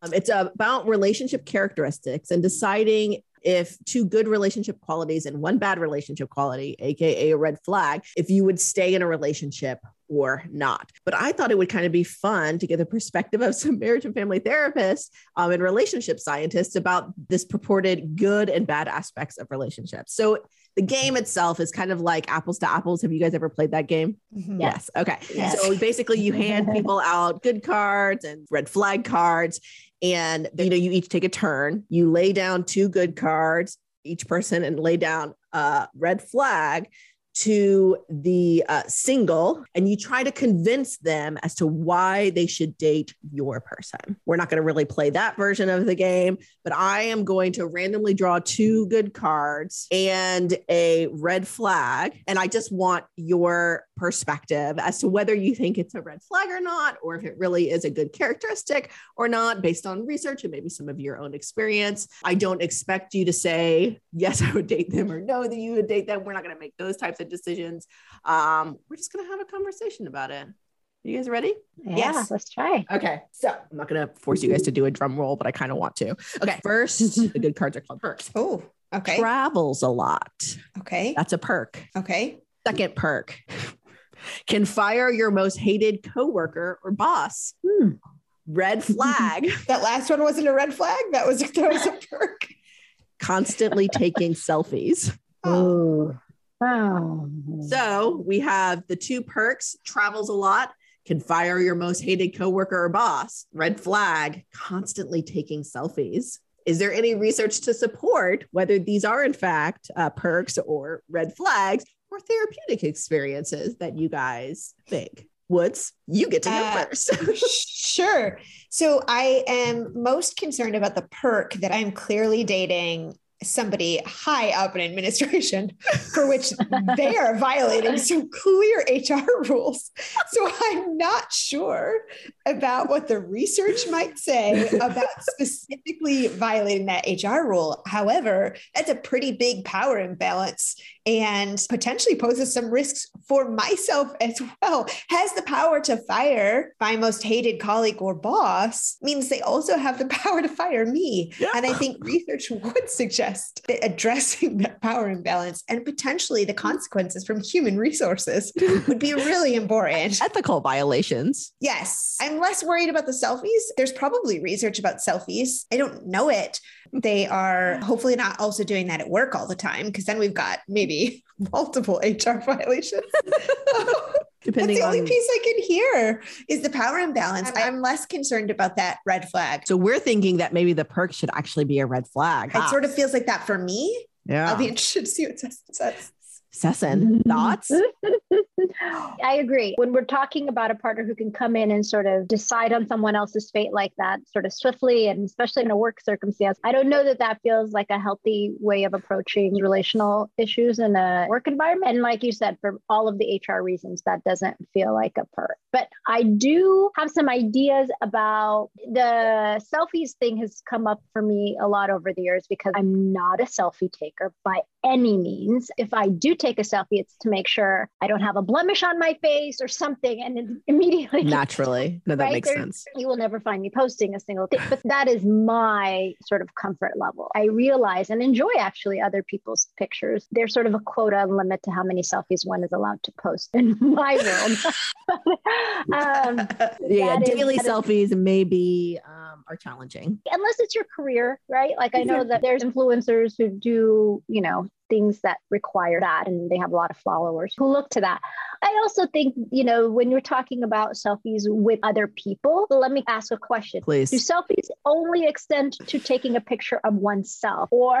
Um, it's about relationship characteristics and deciding if two good relationship qualities and one bad relationship quality, aka a red flag, if you would stay in a relationship or not. But I thought it would kind of be fun to get the perspective of some marriage and family therapists um, and relationship scientists about this purported good and bad aspects of relationships. So the game itself is kind of like apples to apples. Have you guys ever played that game? Mm-hmm. Yes. Okay. Yes. So basically you hand people out good cards and red flag cards, and you know, you each take a turn. You lay down two good cards, each person, and lay down a red flag to the uh, single, and you try to convince them as to why they should date your person. We're not going to really play that version of the game, but I am going to randomly draw two good cards and a red flag. And I just want your perspective as to whether you think it's a red flag or not, or if it really is a good characteristic or not, based on research and maybe some of your own experience. I don't expect you to say, yes, I would date them, or no, that you would date them. We're not going to make those types of decisions. Um, we're just going to have a conversation about it. You guys ready? Yeah, yes. Let's try. Okay. So I'm not going to force you guys to do a drum roll, but I kind of want to. Okay. First, the good cards are called perks. Oh, okay. Travels a lot. Okay. That's a perk. Okay. Second perk, can fire your most hated coworker or boss. Hmm. Red flag. That last one wasn't a red flag. That was, that was a perk. Constantly taking selfies. Oh. Wow. So we have the two perks, travels a lot, can fire your most hated coworker or boss, red flag, constantly taking selfies. Is there any research to support whether these are in fact uh, perks or red flags or therapeutic experiences that you guys think? Woods, you get to go uh, first. Sure. So I am most concerned about the perk that I'm clearly dating somebody high up in administration, for which they are violating some clear H R rules. So I'm not sure about what the research might say about specifically violating that H R rule. However, that's a pretty big power imbalance and potentially poses some risks for myself as well. Has the power to fire my most hated colleague or boss means they also have the power to fire me. Yeah. And I think research would suggest that addressing that power imbalance and potentially the consequences from human resources would be really important. Ethical violations. Yes. I'm less worried about the selfies. There's probably research about selfies. I don't know it. They are hopefully not also doing that at work all the time, because then we've got maybe multiple H R violations. Depending That's the on... only piece I can hear is the power imbalance. I'm, I'm less concerned about that red flag. So we're thinking that maybe the perk should actually be a red flag. It ah. sort of feels like that for me. Yeah. I'll be interested to see what Sesen says. Sesen, thoughts? I agree. When we're talking about a partner who can come in and sort of decide on someone else's fate like that, sort of swiftly, and especially in a work circumstance, I don't know that that feels like a healthy way of approaching relational issues in a work environment. And like you said, for all of the H R reasons, that doesn't feel like a perk. But I do have some ideas about the selfies thing has come up for me a lot over the years, because I'm not a selfie taker by any means. If I do take a selfie, it's to make sure I don't have a blemish on my face or something. And immediately. Naturally. No, that right? makes There's, sense. You will never find me posting a single thing, but that is my sort of comfort level. I realize and enjoy actually other people's pictures. There's sort of a quota limit to how many selfies one is allowed to post in my world. um, yeah, yeah daily is, selfies is, maybe um, are challenging. Unless it's your career, right? Like I know that there's influencers who do, you know, things that require that, and they have a lot of followers who look to that. I also think, you know, when you're talking about selfies with other people, let me ask a question. Please. Do selfies only extend to taking a picture of oneself, or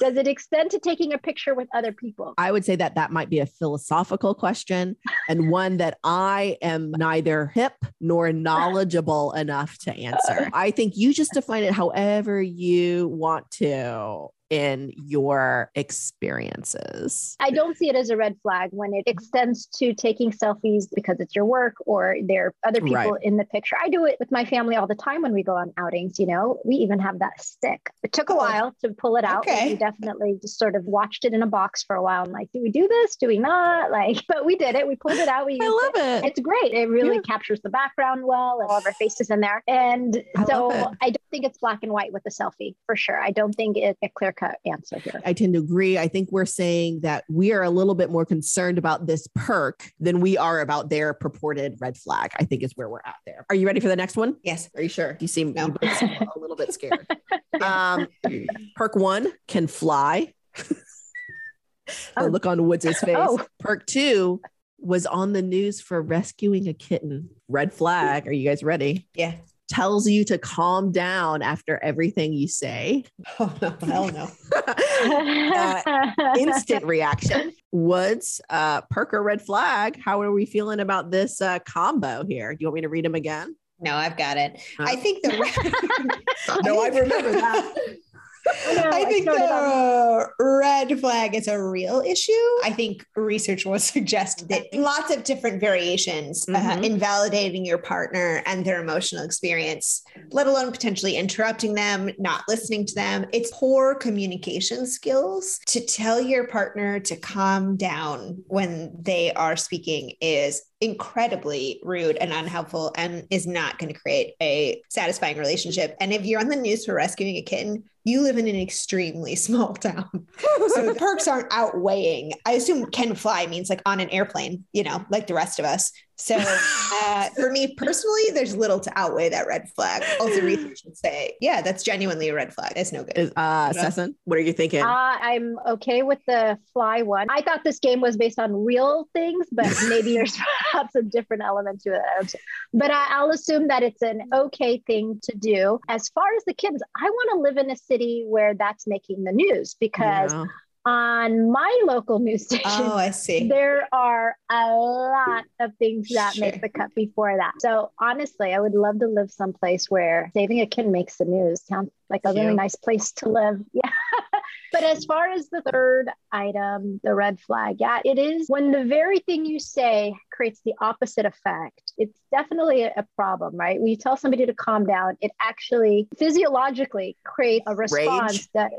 does it extend to taking a picture with other people? I would say that that might be a philosophical question, and one that I am neither hip nor knowledgeable enough to answer. I think you just define it however you want to in your experiences. I don't see it as a red flag when it extends to taking selfies because it's your work or there are other people right. in the picture. I do it with my family all the time when we go on outings, you know, we even have that stick. It took a while to pull it out. Okay. We definitely just sort of watched it in a box for a while. I'm like, do we do this? Do we not? Like, but we did it. We pulled it out. We used I love it. it. It's great. It really yeah. captures the background well and all of our faces in there. And I so I don't think it's black and white with the selfie for sure. I don't think it's a clear cut answer here. I tend to agree. I think we're saying that we are a little bit more concerned about this perk than we are about their purported red flag, I think is where we're at there. Are you ready for the next one? Yes. Are you sure? You seem no. a little bit scared. um, perk one, can fly. Oh. Look on Woods' face. Oh. Perk two, was on the news for rescuing a kitten. Red flag. Are you guys ready? Yeah. Tells you to calm down after everything you say. Oh, no, hell no. uh, instant reaction. Woods, uh, perk or red flag? How are we feeling about this uh, combo here? Do you want me to read them again? No, I've got it. Huh? I think the... no, I remember that. No, I think I the red flag is a real issue. I think research will suggest that lots of different variations, mm-hmm. uh, invalidating your partner and their emotional experience, let alone potentially interrupting them, not listening to them. It's poor communication skills. To tell your partner to calm down when they are speaking is incredibly rude and unhelpful and is not going to create a satisfying relationship. And if you're on the news for rescuing a kitten, you live in an extremely small town. So the perks aren't outweighing. I assume can fly means like on an airplane, you know, like the rest of us. So uh, for me personally, there's little to outweigh that red flag. Also, research would say, yeah, that's genuinely a red flag. It's no good. Uh, Sesen, what are you thinking? Uh, I'm okay with the fly one. I thought this game was based on real things, but maybe there's perhaps a different element to it. But I, I'll assume that it's an okay thing to do. As far as the kids, I want to live in a city where that's making the news because... Yeah. On my local news station, oh, I see. There are a lot of things that sure. make the cut before that. So honestly, I would love to live someplace where saving a kid makes the news. Sounds like a Cute. really nice place to live. Yeah. But as far as the third item, the red flag, yeah, it is when the very thing you say creates the opposite effect. It's definitely a problem, right? When you tell somebody to calm down, it actually physiologically creates a response Rage. that,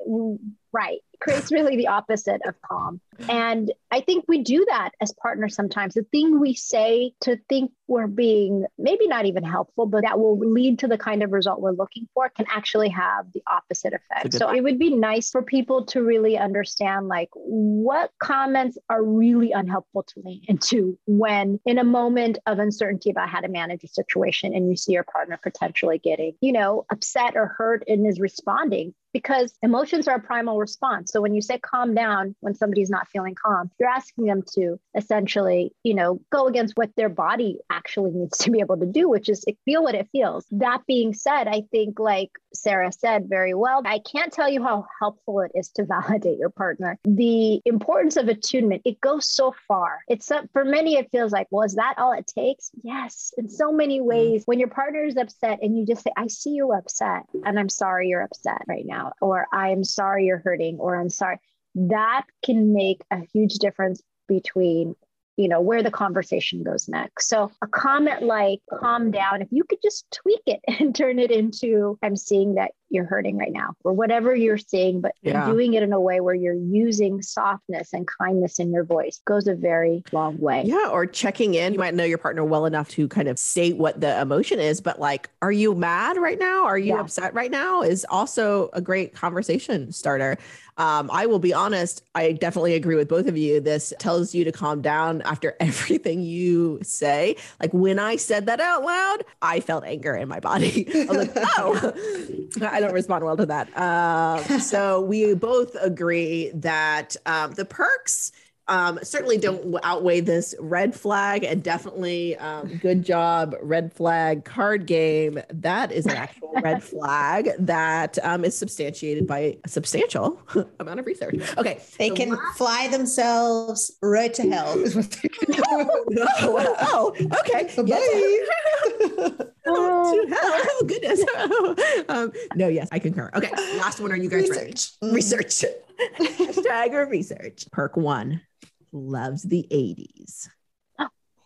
right, creates really the opposite of calm. And I think we do that as partners sometimes. The thing we say to think we're being maybe not even helpful, but that will lead to the kind of result we're looking for can actually have the opposite effect. So it would be nice for people to really understand like what comments are really unhelpful to lean into when in a moment of uncertainty about how to manage a situation and you see your partner potentially getting, you know, upset or hurt and is responding. Because emotions are a primal response. So when you say calm down, when somebody's not feeling calm, you're asking them to essentially, you know, go against what their body actually needs to be able to do, which is feel what it feels. That being said, I think like Sarah said very well, I can't tell you how helpful it is to validate your partner. The importance of attunement, it goes so far. It's for many, it feels like, well, is that all it takes? Yes. In so many ways, when your partner is upset and you just say, I see you're upset and I'm sorry you're upset right now. Or I'm sorry you're hurting, or I'm sorry. That can make a huge difference between, you know, where the conversation goes next. So a comment like calm down, if you could just tweak it and turn it into, I'm seeing that you're hurting right now, or whatever you're seeing, but yeah. doing it in a way where you're using softness and kindness in your voice goes a very long way. Yeah. Or checking in. You might know your partner well enough to kind of state what the emotion is, but like, are you mad right now? Are you yeah. upset right now? Is also a great conversation starter. Um, I will be honest. I definitely agree with both of you. This tells you to calm down after everything you say. Like when I said that out loud, I felt anger in my body. I was like, oh, I don't respond well to that. Uh, so we both agree that um, the perks Um, certainly don't outweigh this red flag, and definitely um, good job, red flag card game. That is an actual red flag that um, is substantiated by a substantial amount of research. Okay. They so can last- fly themselves right to hell. oh, oh, oh, okay. Bye. Oh, to hell. Oh, goodness. Oh. Um, no, yes, I concur. Okay. Last one. Are you guys research. ready? Research. Hashtag or research. Perk one. Loves the eighties.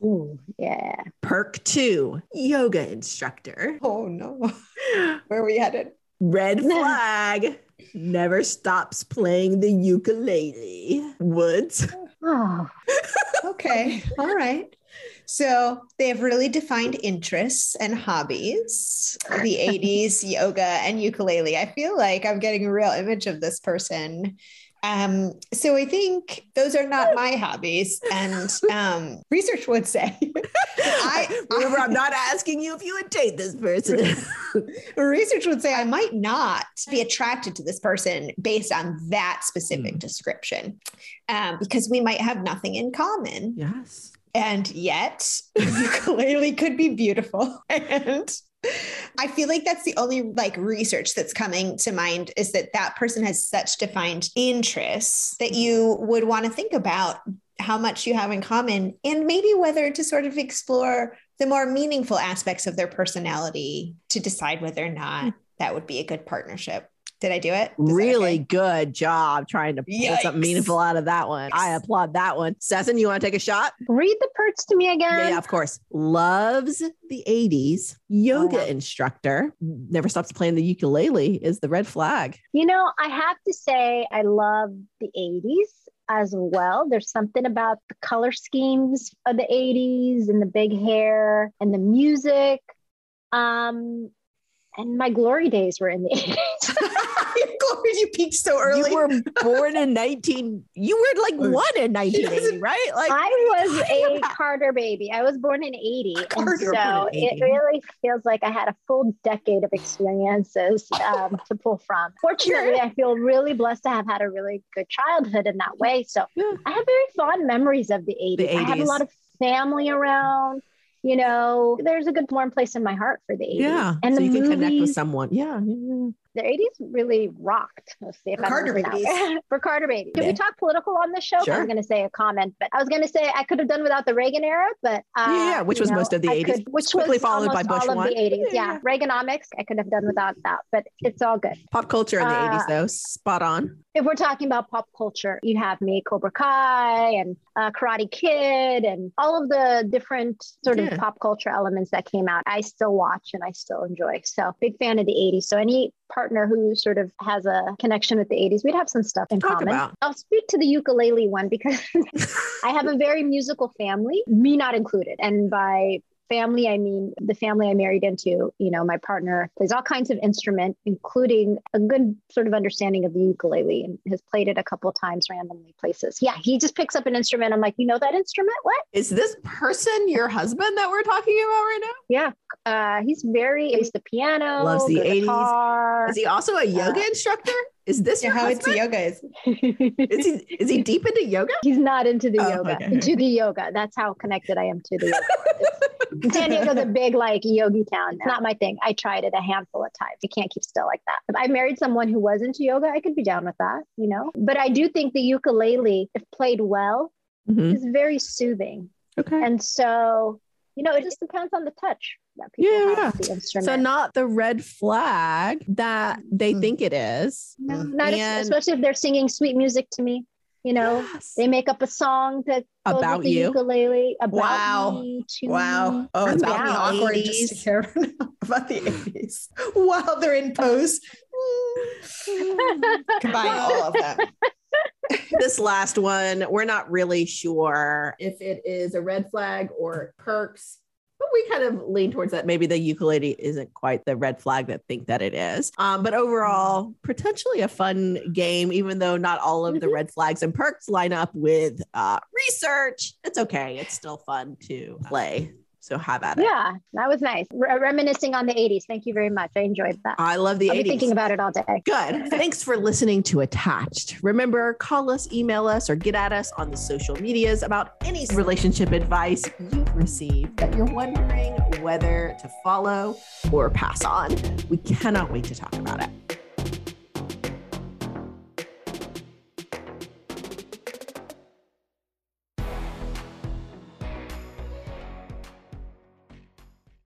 Oh, yeah. Perk two, yoga instructor. Oh, no. Where are we headed? Red flag. Never stops playing the ukulele. Woods. Oh. Okay. All right. So they have really defined interests and hobbies, the eighties, yoga and ukulele. I feel like I'm getting a real image of this person. Um, so I think those are not my hobbies, and um, research would say. I, Remember, I, I'm not asking you if you would date this person. Research would say I might not be attracted to this person based on that specific mm. description, um, because we might have nothing in common. Yes. And yet, ukulele could be beautiful. And I feel like that's the only like research that's coming to mind, is that that person has such defined interests that you would want to think about how much you have in common, and maybe whether to sort of explore the more meaningful aspects of their personality to decide whether or not that would be a good partnership. Did I do it? Is really okay? Good job trying to Yikes. Get something meaningful out of that one. Yes. I applaud that one. Sesen, you want to take a shot? Read the perks to me again. Yeah, yeah, of course. Loves the eighties. Yoga oh. instructor. Never stops playing the ukulele is the red flag. You know, I have to say I love the eighties as well. There's something about the color schemes of the eighties and the big hair and the music. Um, and my glory days were in the eighties. You peaked so early. You were born in nineteen. You were like one in nineteen eighty, right? Like I was a about? Carter baby. I was born in eighty, and so in eighty. It really feels like I had a full decade of experiences um, to pull from. Fortunately, yeah. I feel really blessed to have had a really good childhood in that way. So yeah. I have very fond memories of the eighties. the eighties. I have a lot of family around. You know, there's a good warm place in my heart for the eighties. Yeah, and so the you can movies, connect with someone. Yeah, yeah. The eighties really rocked. Let's see if for, I Carter babies. for Carter babies. Did yeah. we talk political on this show? Sure. I was going to say a comment, but I was going to say I could have done without the Reagan era, but uh, yeah, yeah, which was know, most of the I eighties, could, which quickly was followed by Bush all one. Of the eighties. Yeah. yeah, Reaganomics. I could have done without that, but it's all good. Pop culture in the uh, eighties, though, spot on. If we're talking about pop culture, you have me, Cobra Kai, and uh, Karate Kid, and all of the different sort yeah. of pop culture elements that came out. I still watch and I still enjoy. So big fan of the eighties. So any partner who sort of has a connection with the eighties, we'd have some stuff in Talk common. About. I'll speak to the ukulele one because I have a very musical family, me not included. And by family, I mean the family I married into, you know, my partner plays all kinds of instrument, including a good sort of understanding of the ukulele, and has played it a couple of times randomly places. Yeah, he just picks up an instrument. I'm like, you know that instrument? What? Is this person your husband that we're talking about right now? Yeah. Uh, he's very, he's the piano. Loves the eighties. Guitar. Is he also a yoga uh, instructor? Is this yeah, your how husband? It's yoga is? Is he, is he deep into yoga? He's not into the oh, yoga. Okay. Into the yoga. That's how connected I am to the yoga. San Diego's a big like yogi town. It's not my thing. I tried it a handful of times. You can't keep still like that. If I married someone who was into yoga, I could be down with that, you know? But I do think the ukulele, if played well, mm-hmm. is very soothing. Okay. And so, you know, it just depends on the touch. That yeah, have the instrument. So not the red flag that they mm. think it is. No, not and... especially if they're singing sweet music to me. you know, yes. They make up a song that about goes with the you. Ukulele, about wow. me too. Wow. Oh, it's about the awkward eighties. Just to hear about the eighties while they're in pose. Combine all of that. This last one, we're not really sure if it is a red flag or perks. We kind of lean towards that. Maybe the ukulele isn't quite the red flag that think that it is. Um, but overall, potentially a fun game, even though not all of the red flags and perks line up with uh, research. It's okay. It's still fun to play. So have at it. Yeah, that was nice. Re- reminiscing on the eighties. Thank you very much. I enjoyed that. I love the I'll eighties. I'll be thinking about it all day. Good. Thanks for listening to Attached. Remember, call us, email us, or get at us on the social medias about any relationship advice you've received that you're wondering whether to follow or pass on. We cannot wait to talk about it.